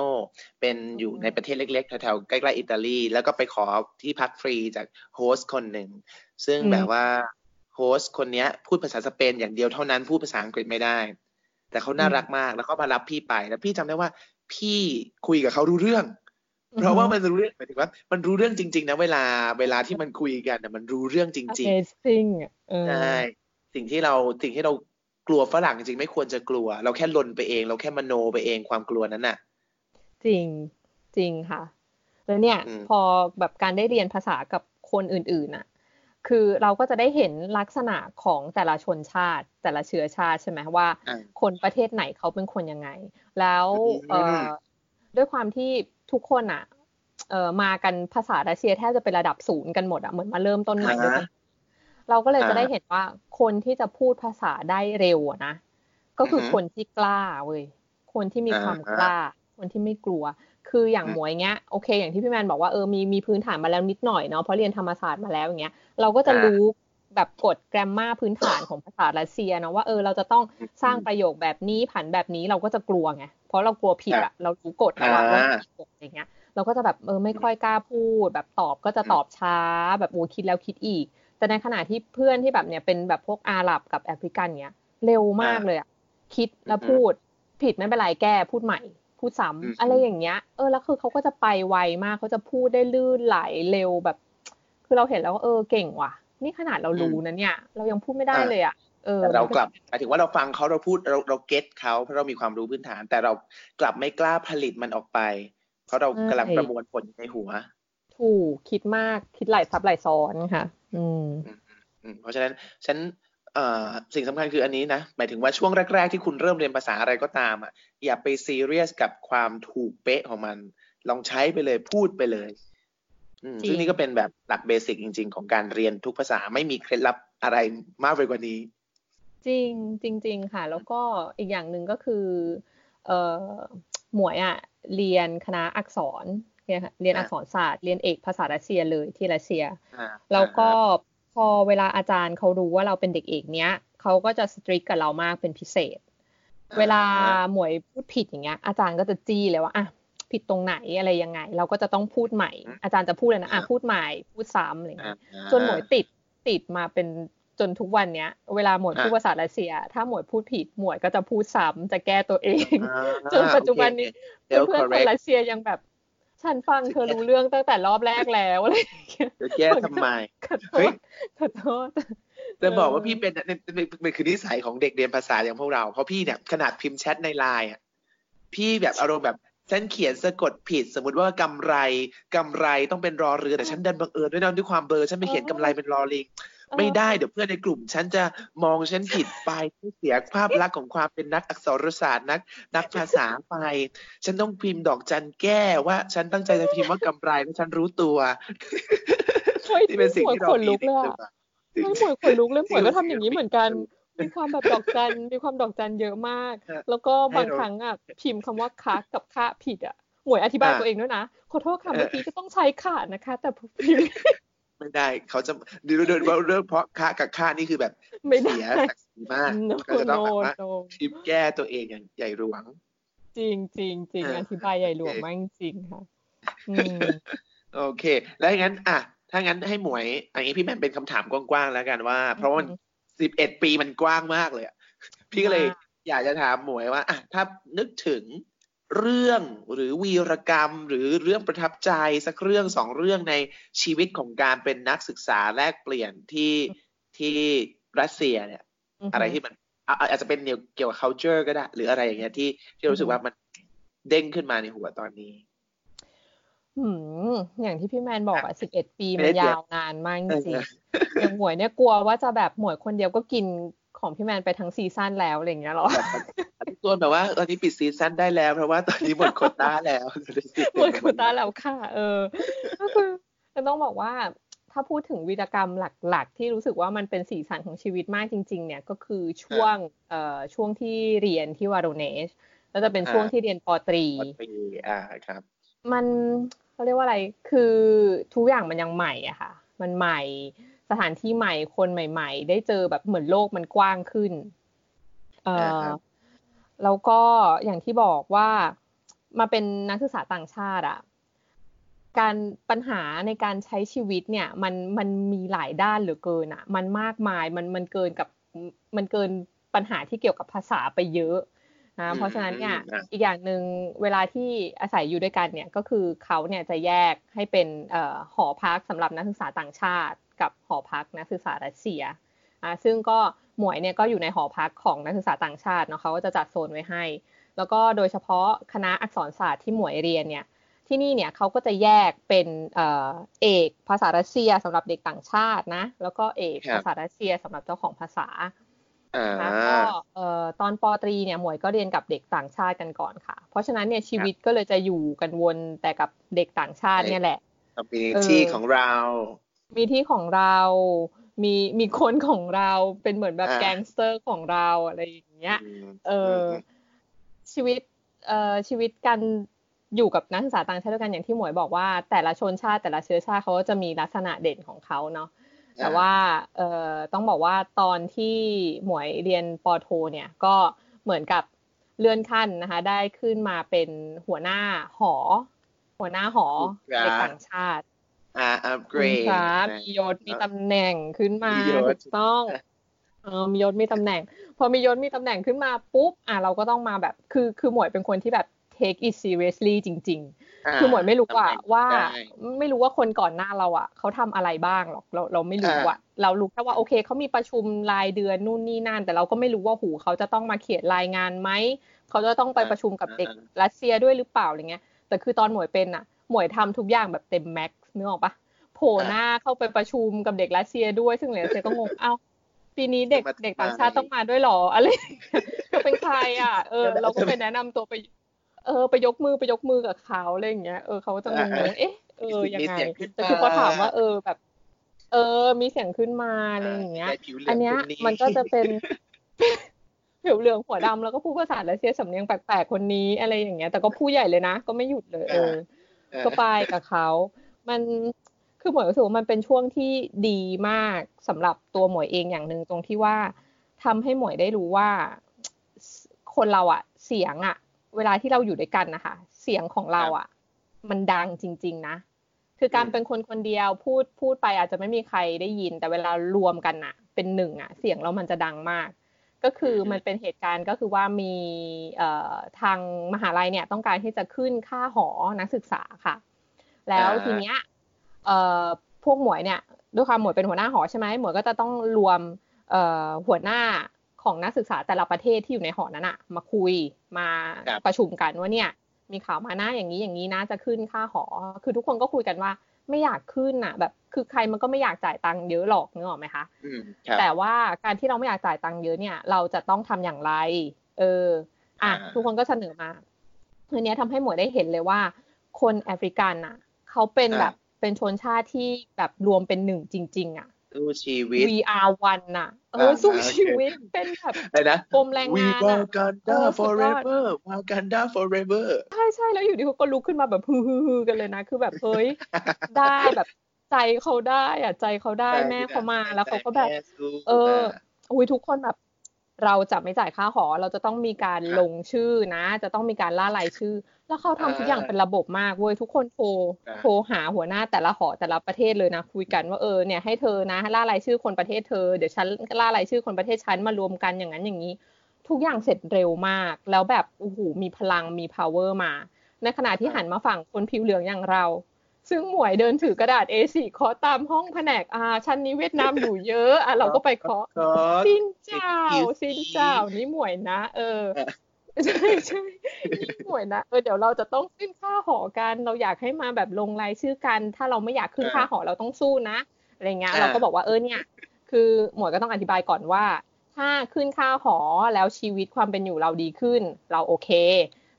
เป็นอยู่ในประเทศเล็กๆแถวๆใกล้ๆอิตาลีแล้วก็ไปขอที่พักฟรีจากโฮสต์คนหนึ่งซึ่งแบบว่าโฮสต์คนนี้พูดภาษาสเปนอย่างเดียวเท่านั้นพูดภาษาอังกฤษไม่ได้แต่เขาน่ารักมากแล้วก็มารับพี่ไปแล้วพี่จำได้ว่าพี่คุยกับเขารู้เรื่องเพราะว่ามันรู้เรื่องหมายถึงว่ามันรู้เรื่องจริงๆนะเวลาเวลาที่มันคุยกันนะมันรู้เรื่องจริงๆใช่สิ่งที่เราสิ่งที่เรากลัวฝรั่งจริงๆไม่ควรจะกลัวเราแค่ลนไปเองเราแค่มโนไปเองความกลัวนั้นน่ะจริงจริงค่ะแล้วเนี่ยพอแบบการได้เรียนภาษากับคนอื่นๆน่ะคือเราก็จะได้เห็นลักษณะของแต่ละชนชาติแต่ละเชื้อชาติใช่ไหมว่าคนประเทศไหนเขาเป็นคนยังไงแล้วด้วยความที่ทุกคนอ่ะมากันภาษารัสเซียแทบจะเป็นระดับศูนย์กันหมดอ่ะเหมือนมาเริ่มต้นใหม่ด้วยกันเราก็เลยจะได้เห็นว่าคนที่จะพูดภาษาได้เร็วนะก็คือคนที่กล้าเว้ยคนที่มีความกล้าคนที่ไม่กลัวคืออย่างหมวยเงี้ยโอเคอย่างที่พี่แมนบอกว่าเออมีมีพื้นฐานมาแล้วนิดหน่อยเนาะเพราะเรียนธรรมศาสตร์มาแล้วอย่างเงี้ยเราก็จะรู้แบบกฎแกรมมาพื้นฐานของภาษารัสเซียนะว่าเออเราจะต้องสร้างประโยคแบบนี้ผันแบบนี้เราก็จะกลัวไงเพราะเรากลัวผิดอะเรารู้กฎแล้วว่าเราผิดกฎอย่างเงี้ยเราก็จะแบบเออไม่ค่อยกล้าพูดแบบตอบก็จะตอบช้าแบบโอ้คิดแล้วคิดอีกแต่ในขณะที่เพื่อนที่แบบเนี่ยเป็นแบบพวกอาหรับกับแอฟริกันเงี้ยเร็วมากเลยอะคิดแล้วพูดผิดไม่เป็นไรแก้พูดใหม่พูดซ้ำอะไรอย่างเงี้ยเออแล้วคือเขาก็จะไปไวมากเขาจะพูดได้ลื่นไหลเร็วแบบคือเราเห็นแล้วว่าเออเก่งว่ะนี่ขนาดเรารู้นะเนี่ยเรายังพูดไม่ได้เลยอ่ะเออเรากลับหมายถึงว่าเราฟังเขาเราพูดเราเราเก็ตเขาเพราะเรามีความรู้พื้นฐานแต่เรากลับไม่กล้าผลิตมันออกไปเพราะเรากำลังประมวลผลในหัวถูกคิดมากคิดหลายซับหลายซ้อนค่ะอืมเพราะฉะนั้นฉันสิ่งสำคัญคืออันนี้นะหมายถึงว่าช่วงแรกๆที่คุณเริ่มเรียนภาษาอะไรก็ตามอ่ะอย่าไปซีเรียสกับความถูกเป๊ะของมันลองใช้ไปเลยพูดไปเลยซึ่งนี่ก็เป็นแบบหลักเบสิกจริงๆของการเรียนทุกภาษาไม่มีเคล็ดลับอะไรมากไปกว่านี้จริงจริงๆค่ะแล้วก็อีกอย่างหนึ่งก็คือเอ่อหมวยอ่ะเรียนคณะอักษรเรียนอักษรศาสตร์เรียนเอกภาษารัสเซียเลยที่รัสเซียแล้วก็พอเวลาอาจารย์เขารู้ว่าเราเป็นเด็กเอกเนี้ยเขาก็จะสตริกกับเรามากเป็นพิเศษเวลาหมวยพูดผิดอย่างเงี้ยอาจารย์ก็จะจี้เลยว่าอ่ะผิดตรงไหนอะไรยังไงเราก็จะต้องพูดใหม่อาจารย์จะพูดเลยนะอ่ะพูดใหม่พูดซ้ำอะไรอย่างเงี้ยจนหมวยติดติดมาเป็นจนทุกวันเนี้ยเวลาหมวยพูดภาษารัสเซียถ้าหมวยพูดผิดหมวยก็จะพูดซ้ำจะแก้ตัวเองจนปัจจุบันนี้เพื่อนเพื่อนคนรัสเซียยังแบบฉันฟังเธอรู้เรื่องตั้งแต่รอบแรกแล้วอะไรอย่างเงี้ยจะแก้ทำไมขอโทษขอโทษจะบอกว่าพี่เป็นเป็นคือนิสัยของเด็กเรียนภาษาอย่างพวกเราเพราะพี่เนี่ยขนาดพิมพ์แชทในไลน์อ่ะพี่แบบอารมณ์แบบฉันเขียนสะกดผิดสมมติว่ากำไรกำไรต้องเป็นรอเรือแต่ฉันดันบังเอิญด้วยนะด้วยความเบลอฉันไปเขียนกำไรเป็นรอลิงไม่ได้เดี๋ยวเพื่อนในกลุ่มฉันจะมองฉันผิดไปเสียภาพลักษณ์ของความเป็นนักอักษรศาสตร์นักนักภาษาไปฉันต้องพิมพ์ดอกจันแก้ว่าฉันตั้งใจจะพิมพ์ว่ากำไรแล้วฉันรู้ตัวนี่เป็นสิ่งที่เราดีที่สุดไม่หมวยขนลุกเลยหมวยก็ทำอย่างนี้เหมือนกันมีความแบบดอกจันมีความดอกจันเยอะมากแล้วก็บางครั้งอ่ะพิมพ์คำว่าคะกับคะผิดอ่ะหมวยอธิบายตัวเองด้วยนะขอโทษค่ะเมื่อกี้จะต้องใช้ขาดนะคะแต่พิมพ์ไม่ได้เขาจะดูเดินว่าเรื่องเพราะคะกับค่านี่คือแบบเสียศักดิ์ศรีมากก็จะต้องแบบว่าพิมพ์แก้ตัวเองอย่างใหญ่หลวงจริงจริงจริงอธิบายใหญ่หลวงมากจริงค่ะโอเคแล้วงั้นอ่ะถ้างั้นให้หมวยอย่างนี้พี่แม่เป็นคำถามกว้างๆแล้วกันว่าเพราะว่าสิบเอ็ดปีมันกว้างมากเลยพี่ก็เลยอยากจะถามหมวยว่าอ่ะถ้านึกถึงเรื่องหรือวีรกรรมหรือเรื่องประทับใจสักเรื่องสองเรื่องในชีวิตของการเป็นนักศึกษาแลกเปลี่ยนที่ที่รัสเซียเนี่ย uh-huh. อะไรที่มันอาจจะเป็นเกี่ยวกับ culture ก็ได้หรืออะไรอย่างเงี้ยที่ที่รู้สึกว่ามันเด้งขึ้นมาในหัวตอนนี้อืมอย่างที่พี่แมนบอกอ่ะสิบเอ็ดปีมันยาวนานมากจริงอย่างหมวยเนี่ยกลัวว่าจะแบบหมวยคนเดียวก็กินของพี่แมนไปทั้งซีซั่นแล้วอะไรอย่างเงี้ยหรอตัวแบบว่าตอนนี้ปิดซีซั่นได้แล้วเพราะว่าตอนนี้หมดโควต้าแล้วหมดโควต้าแล้วค่ะเออก็คือต้องบอกว่าถ้าพูดถึงวีรกรรมหลักๆที่รู้สึกว่ามันเป็นสีสันของชีวิตมากจริงๆเนี่ยก็คือช่วงเอ่อช่วงที่เรียนที่วาโรเนชแล้วจะเป็นช่วงที่เรียนป.ตรีป.ตรีอ่าครับมันเขาเรียกว่าอะไรคือทุกอย่างมันยังใหม่อะค่ะมันใหม่ สถานที่ใหม่คนใหม่ๆได้เจอแบบเหมือนโลกมันกว้างขึ้นเอ่อแล้วก็อย่างที่บอกว่ามาเป็นนักศึกษาต่างชาติอ่ะการปัญหาในการใช้ชีวิตเนี่ยมันมันมีหลายด้านเหลือเกินอ่ะมันมากมายมันมันเกินกับมันเกินปัญหาที่เกี่ยวกับภาษาไปเยอะนะเพราะฉะนั้นเนี่ยอีกอย่างนึงเวลาที่อาศัยอยู่ด้วยกันเนี่ยก็คือเขาเนี่ยจะแยกให้เป็นเอ่อหอพักสำหรับนักศึกษาต่างชาติกับหอพักนักศึกษารัสเซียอ่าซึ่งก็หมวยเนี่ยก็อยู่ในหอพักของนักศึกษาต่างชาติเนาะเขาก็จะจัดโซนไว้ให้แล้วก็โดยเฉพาะคณะอักษรศาสตร์ที่หมวยเรียนเนี่ยที่นี่เนี่ยเขาก็จะแยกเป็นเอ่อเอกภาษารัสเซียสำหรับเด็กต่างชาตินะแล้วก็เอกภาษารัสเซียสำหรับเจ้าของภาษาแล้วก็ตอนป.ตรีเนี่ยหมวยก็เรียนกับเด็กต่างชาติกันก่อนค่ะเพราะฉะนั้นเนี่ยชีวิตก็เลยจะอยู่กันวนแต่กับเด็กต่างชาติเนี่ยแหละมีที่ของเรามีที่ของเรามีมีคนของเราเป็นเหมือนแบบแก๊งสเตอร์ของเราอะไรอย่างเงี้ยเออชีวิตเอ่อชีวิตกันอยู่กับนักศึกษาต่างชาติด้วยกันอย่างที่หมวยบอกว่าแต่ละชนชาติแต่ละเชื้อชาติเขาจะมีลักษณะเด่นของเขาเนาะแต่ว่าเอ่อต้องบอกว่าตอนที่หมวยเรียนปอโทเนี่ยก็เหมือนกับเลื่อนขั้นนะคะได้ขึ้นมาเป็นหัวหน้าหอหัวหน้าหอเด็กต่างชาติอ่าอัปเกรดครับมียศมีตำแหน่งขึ้นมาถูกต้องเออมียศมีตำแหน่งพอมียศมีตำแหน่งขึ้นมาปุ๊บอ่ะเราก็ต้องมาแบบคือคือหมวยเป็นคนที่แบบ take it seriously จริงๆคือหมวยไม่รู้ว่าว่าไม่รู้ว่าคนก่อนหน้าเราอ่ะเขาทำอะไรบ้างหรอกเราเราไม่รู้อ่ะเรารู้แค่ว่าโอเคเขามีประชุมรายเดือนนู่นนี่นั่นแต่เราก็ไม่รู้ว่าหูเขาจะต้องมาเขียนรายงานไหมเขาจะต้องไปประชุมกับเด็กรัสเซียด้วยหรือเปล่าอะไรเงี้ยแต่คือตอนหมวยเป็นอ่ะหมวยทำทุกอย่างแบบเต็มแม็กซ์นึกออกปะโผล่หน้าเข้าไปประชุมกับเด็กรัสเซียด้วยซึ่งรัสเซียก็งงเอ้าปีนี้เด็กเด็กต่างชาติต้องมาด้วยหรออะไรก็เป็นใครอ่ะเออเราก็ไปแนะนำตัวไปเออไปยกมือไปยกมือกับเขาอะไรอย่างเงี้ยเออเขาจะงงเอ๊ะเออยังไงแต่คือพอถามว่าเออแบบเออมีเสียงขึ้นมาอะไรอย่างเงี้ยอันเนี้ยมันก็จะเป็นผิวเหลืองหัวดำแล้วก็พูดภาษารัสเซียสำเนียงแปลกๆคนนี้อะไรอย่างเงี้ยแต่ก็พูดใหญ่เลยนะก็ไม่หยุดเลยเออก็ไปกับเขามันคือหมวยรู้สึกว่ามันเป็นช่วงที่ดีมากสำหรับตัวหมวยเองอย่างนึงตรงที่ว่าทำให้หมวยได้รู้ว่าคนเราอะเสียงอะเวลาที่เราอยู่ด้วยกันนะคะเสียงของเราอะมันดังจริงๆนะคือการเป็นคนคนเดียวพูดพูดไปอาจจะไม่มีใครได้ยินแต่เวลารวมกันอะเป็นหนึ่งอะเสียงเรามันจะดังมากก็คือมันเป็นเหตุการณ์ก็คือว่ามีทางมหาลัยเนี่ยต้องการที่จะขึ้นค่าหอนักศึกษาค่ะแล้วทีเนี้ยพวกหมวยเนี่ยด้วยความหมวยเป็นหัวหน้าหอใช่ไหมหมวยก็จะต้องรวมหัวหน้าของนักศึกษาแต่ละประเทศที่อยู่ในหอนั้นอะมาคุยมาประชุมกันว่าเนี่ยมีข่าวมาหน้าอย่างนี้อย่างนี้นะจะขึ้นค่าหอคือทุกคนก็คุยกันว่าไม่อยากขึ้นอะแบบคือใครมันก็ไม่อยากจ่ายตังค์เยอะหรอกนึกออกไหมคะแต่ว่าการที่เราไม่อยากจ่ายตังค์เยอะเนี่ยเราจะต้องทำอย่างไรเอออ่ะทุกคนก็เสนอมาทีนี้ทำให้หมวยได้เห็นเลยว่าคนแอฟริกันอะเขาเป็นแบบเป็นชนชาติที่แบบรวมเป็นหนึ่งจริงๆอ่ะสู้ชีวิต วี อาร์ วัน น่ะเออสู้ชีวิตเป็นแบบปมแรงงานอ่ะ We Wakanda forever Wakanda forever ใช่ๆแล้วอยู่ดีเขาก็ลุกขึ้นมาแบบฮือๆกันเลยนะคือแบบเฮ้ยได้แบบใจเขาได้อ่ะใจเขาได้แม่เขามาแล้วเขาก็แบบเอออุ้ยทุกคนแบบเราจะไม่จ่ายค่าหอเราจะต้องมีการลงชื่อนะจะต้องมีการล่ารายชื่อแล้วเขาทำทุกอย่างเป็นระบบมากเว้ยทุกคนโทรโทรหาหัวหน้าแต่ละหอแต่ละประเทศเลยนะคุยกันว่าเออเนี่ยให้เธอนะล่ารายชื่อคนประเทศเธอเดี๋ยวฉันล่ารายชื่อคนประเทศฉันมารวมกันอย่างนั้นอย่างนี้ทุกอย่างเสร็จเร็วมากแล้วแบบโอ้โหมีพลังมี power มาในขณะที่หันมาฝั่งคนผิวเหลืองอย่างเราซึ่งหมวยเดินถือกระดาษ เอ โฟร์ เคาะตามห้องแผนกอาชั้นนี้เวียดนามอยู่เยอะอ่ะเราก็ไปเคาะซินเจ้าซินเจ้านี่หมวยนะเออใช่ใช่นี่หมวยนะเออเดี๋ยวเราจะต้องขึ้นค่าหอกันเราอยากให้มาแบบลงรายชื่อกันถ้าเราไม่อยากขึ้นค่าหอเราต้องสู้นะอะไรเงี้ยเราก็บอกว่าเออเนี่ยคือหมวยก็ต้องอธิบายก่อนว่าถ้าขึ้นค่าหอแล้วชีวิตความเป็นอยู่เราดีขึ้นเราโอเค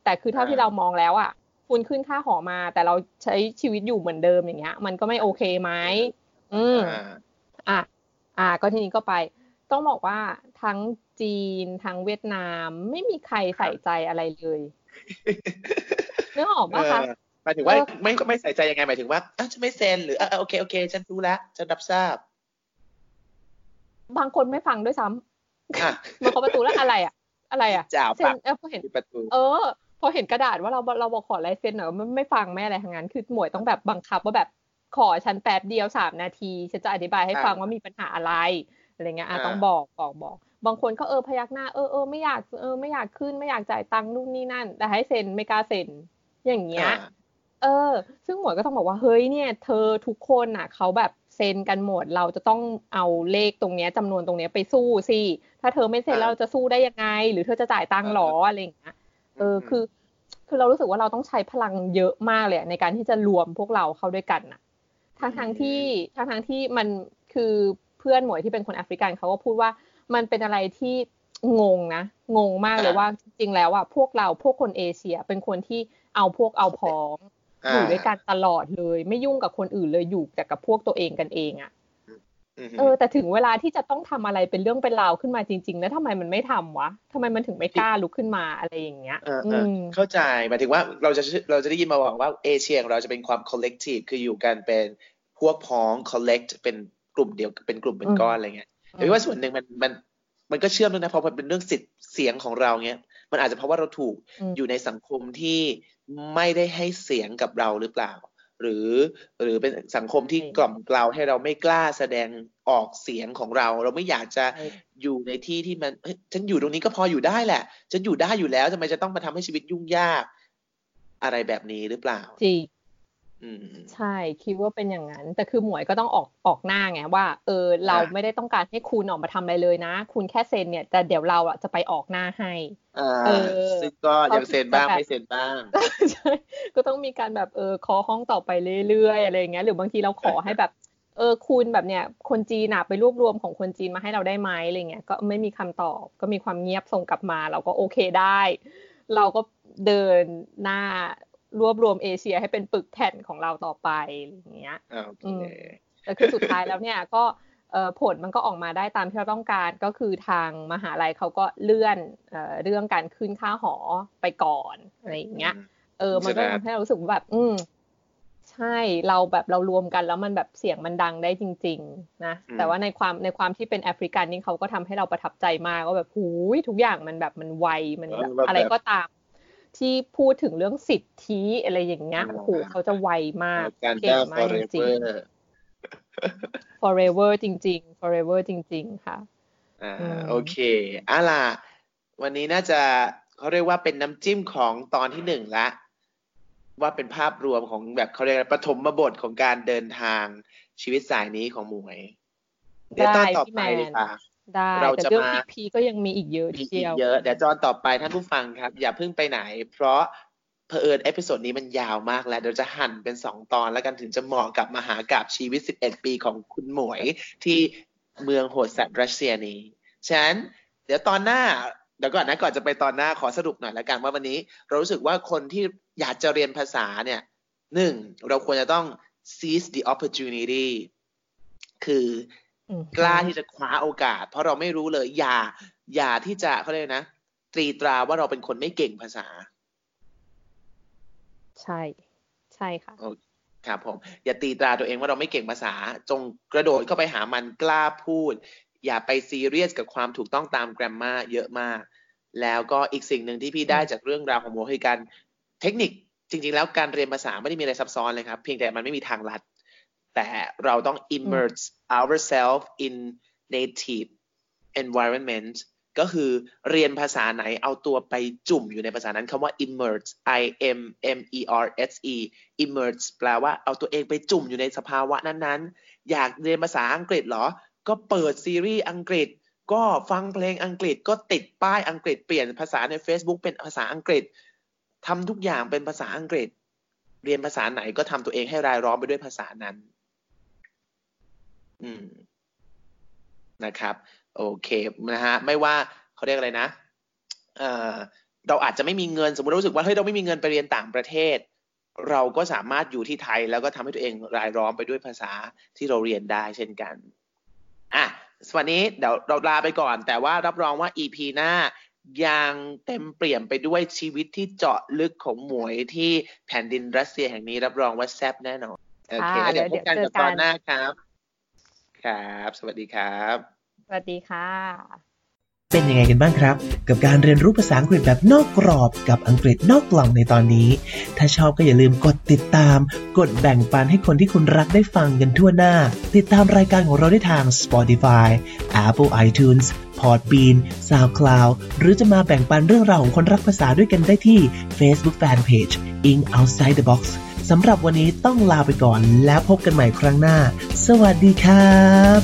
แต่คือเท่าที่เรามองแล้วอ่ะคุณขึ้นค่าหอมาแต่เราใช้ชีวิตอยู่เหมือนเดิมอย่างเงี้ยมันก็ไม่โอเคไหมอืมอ่ะอ่ะก็ทีนี้ก็ไปต้องบอกว่าทั้งจีนทั้งเวียดนามไม่มีใครใส่ใจอะไรเลยนึกออกป่ะคะหมายถึงว่าไม่ไม่ใส่ใจยังไงหมายถึงว่าอ้าวฉันไม่เซ็นหรืออ่ะโอเคโอเคฉันรู้แล้วฉันรับทราบ บางคนไม่ฟังด้วยซ้ำมาขอประตูแล้วอะไรอะอะไรอะเซ็นเออพอเห็นประตูเออพอเห็นกระดาษว่าเราเราบอกขอลายเซ็นหน่อยมันไม่ฟังไม่อะไรทั้งนั้นคือหมวยต้องแบบบังคับว่าแบบขอฉันแป๊บเดียวสามนาทีฉันจะอธิบายให้ฟังว่ามีปัญหาอะไรอะไรเงี้ยอ่ะต้องบอกบอกบอกบางคนก็เออพยักหน้าเออเออไม่อยากเออไม่อยากขึ้นไม่อยากจ่ายตังค์นู่นนี่นั่นแต่ให้เซ็นไม่กล้าเซ็นอย่างเงี้ยเออซึ่งหมวยก็ต้องบอกว่าเฮ้ยเนี่ยเธอทุกคนน่ะเขาแบบเซ็นกันหมดเราจะต้องเอาเลขตรงเนี้ยจำนวนตรงเนี้ยไปสู้สิถ้าเธอไม่เซ็นเราจะสู้ได้ยังไงหรือเธอจะจ่ายตังค์หรออะไรอย่างเงี้ยเออคือคือเรารู้สึกว่าเราต้องใช้พลังเยอะมากเลยในการที่จะรวมพวกเราเข้าด้วยกันน่ะทั้งทั้งที่ทั้งทั้งที่มันคือเพื่อนหมวยที่เป็นคนแอฟริกันเขาก็พูดว่ามันเป็นอะไรที่งงนะงงมากเลยว่าจริงๆแล้วอ่ะพวกเราพวกคนเอเชียเป็นคนที่เอาพวกเอาพ้องอยู่ด้วยกันตลอดเลยไม่ยุ่งกับคนอื่นเลยอยู่แต่กับพวกตัวเองกันเองอ่ะเออแต่ถึงเวลาที่จะต้องทำอะไรเป็นเรื่องเป็นราวขึ้นมาจริงๆแล้วทำไมมันไม่ทำวะทำไมมันถึงไม่กล้าลุกขึ้นมาอะไรอย่างเงี้ยเข้าใจหมายถึงว่าเราจะเราจะได้ยินมาหวังว่าเอเชียของเราจะเป็นความ collective คืออยู่กันเป็นพวกพ้อง collect เป็นกลุ่มเดียวเป็นกลุ่มเป็นก้อนอะไรเงี้ยแต่ว่าส่วนหนึ่งมันมันมันก็เชื่อมด้วยนะพอเป็นเรื่องสิทธิ์เสียงของเราเงี้ยมันอาจจะเพราะว่าเราถูกอยู่ในสังคมที่ไม่ได้ให้เสียงกับเราหรือเปล่าหรือหรือเป็นสังคมที่กล่อมเกลาให้เราไม่กล้าแสดงออกเสียงของเราเราไม่อยากจะอยู่ในที่ที่มันฉันอยู่ตรงนี้ก็พออยู่ได้แหละฉันอยู่ได้อยู่แล้วทำไมจะต้องมาทำให้ชีวิตยุ่งยากอะไรแบบนี้หรือเปล่าจริงใช่คิดว่าเป็นอย่างนั้นแต่คือหมวยก็ต้องออกออกหน้าไงว่าเออเราไม่ได้ต้องการให้คุณออกมาทำอะไรเลยนะคุณแค่เซ็นเนี่ยแต่เดี๋ยวเราจะไปออกหน้าให้เออซึ่งก็ยังเซ็นบ้างไม่เซ็นบ้างใช่ก็ต้องมีการแบบเออขอห้องต่อไปเรื่อยๆอะไรอย่างเงี้ยหรือบางทีเราขอให้แบบเออคุณแบบเนี่ยคนจีนไปรวบรวมของคนจีนมาให้เราได้ไหมอะไรเงี้ยก็ไม่มีคำตอบก็มีความเงียบส่งกลับมาเราก็โอเคได้เราก็เดินหน้ารวบรวมเอเชียให้เป็นปึกแผ่นของเราต่อไปอย่างเงี้ยแต่คือสุดท้ายแล้วเนี่ยก็ผลมันก็ออกมาได้ตามที่เราต้องการก็คือทางมหาลัยเขาก็เลื่อนเรื่องการขึ้นค่าหอไปก่อนอะไรอย่างเงี้ยเออมันก็ทำให้เรารู้สึกแบบอืมใช่เราแบบเรารวมกันแล้วมันแบบเสียงมันดังได้จริงๆนะแต่ว่าในความในความที่เป็นแอฟริกันนี่เขาก็ทำให้เราประทับใจมากว่าแบบหูยทุกอย่างมันแบบมันไวมันอะไรก็ตามที่พูดถึงเรื่องสิทธิอะไรอย่างเงี้ยโอ้โหเขาจะไวมากเก่งมากจริงๆ forever จริงๆ forever จริงๆค่ะอ่าโอเคอ่ะล่ะวันนี้น่าจะเขาเรียกว่าเป็นน้ำจิ้มของตอนที่หนึ่งละว่าเป็นภาพรวมของแบบเขาเรียกปฐมบทของการเดินทางชีวิตสายนี้ของหมวยเดี๋ยวตอนต่อไปเลยค่ะเราจะมาพีก็ยังมีอีกเยอะทีเดียวเยอะเดี๋ยวตอนต่อไปท่านผู้ฟังครับอย่าเพิ่งไปไหนเพราะเผอิญเอพิโซดนี้มันยาวมากแล้วเดี๋ยวจะหั่นเป็นสองตอนแล้วกันถึงจะเหมาะกับมหากาพย์ชีวิตสิบเอ็ดปีของคุณหมวยที่เมืองโหดสัตว์รัสเซียนี้ฉะนั้นเดี๋ยวตอนหน้าเดี๋ยวก่อนนะก่อนจะไปตอนหน้าขอสรุปหน่อยแล้วกันว่าวันนี้เรารู้สึกว่าคนที่อยากจะเรียนภาษาเนี่ยหนึ่งเราควรจะต้อง seize the opportunity คือกล้าที่จะคว้าโอกาสเพราะเราไม่รู้เลยอย่าอย่าที่จะเขาเรียกนะตรีตราว่าเราเป็นคนไม่เก่งภาษาใช่ใช่ค่ะครับผมอย่าตรีตราตัวเองว่าเราไม่เก่งภาษาจงกระโดดเข้าไปหามันกล้าพูดอย่าไปซีเรียสกับความถูกต้องตามแกรมมาเยอะมากแล้วก็อีกสิ่งหนึ่งที่พี่ได้จากเรื่องราวของโมคือการเทคนิคจริงๆแล้วการเรียนภาษาไม่ได้มีอะไรซับซ้อนเลยครับเพียงแต่มันไม่มีทางลัดแต่เราต้อง immerse ourselves in native environment ก็คือเรียนภาษาไหนเอาตัวไปจุ่มอยู่ในภาษานั้นคำว่า immerse i m m e r s e immerse แปลว่าเอาตัวเองไปจุ่มอยู่ในสภาวะนั้นๆอยากเรียนภาษาอังกฤษเหรอก็เปิดซีรีส์อังกฤษก็ฟังเพลงอังกฤษก็ติดป้ายอังกฤษเปลี่ยนภาษาใน Facebook เป็นภาษาอังกฤษทำทุกอย่างเป็นภาษาอังกฤษเรียนภาษาไหนก็ทำตัวเองให้รายล้อมไปด้วยภาษานั้นอืมนะครับโอเคนะฮะไม่ว่าเขาเรียกอะไรนะเอ่อเราอาจจะไม่มีเงินสมมุติรู้สึกว่าเฮ้ยเราไม่มีเงินไปเรียนต่างประเทศเราก็สามารถอยู่ที่ไทยแล้วก็ทำให้ตัวเองรายล้อมไปด้วยภาษาที่เราเรียนได้เช่นกันอ่ะวันนี้เดี๋ยวเราลาไปก่อนแต่ว่ารับรองว่า อี พี หน้ายังเต็มเปี่ยมไปด้วยชีวิตที่เจาะลึกของหมวยที่แผ่นดินรัสเซียแห่งนี้รับรองว่าแซ่บแน่นอนโอเคเดี๋ยวพบกันตอนหน้าครับครับสวัสดีครับ วัสดีค่ะเป็นยังไงกันบ้างครับกับการเรียนรู้ภาษาอังกฤษแบบนอกกรอบกับอังกฤษนอกกล่องในตอนนี้ถ้าชอบก็อย่าลืมกดติดตามกดแบ่งปันให้คนที่คุณรักได้ฟังกันทั่วหน้าติดตามรายการของเราได้ทาง Spotify Apple iTunes Podbean SoundCloud หรือจะมาแบ่งปันเรื่องราวของคนรักภาษาด้วยกันได้ที่ Facebook Fanpage In Outside the Box สำหรับวันนี้ต้องลาไปก่อนแล้วพบกันใหม่ครั้งหน้าสวัสดีครับ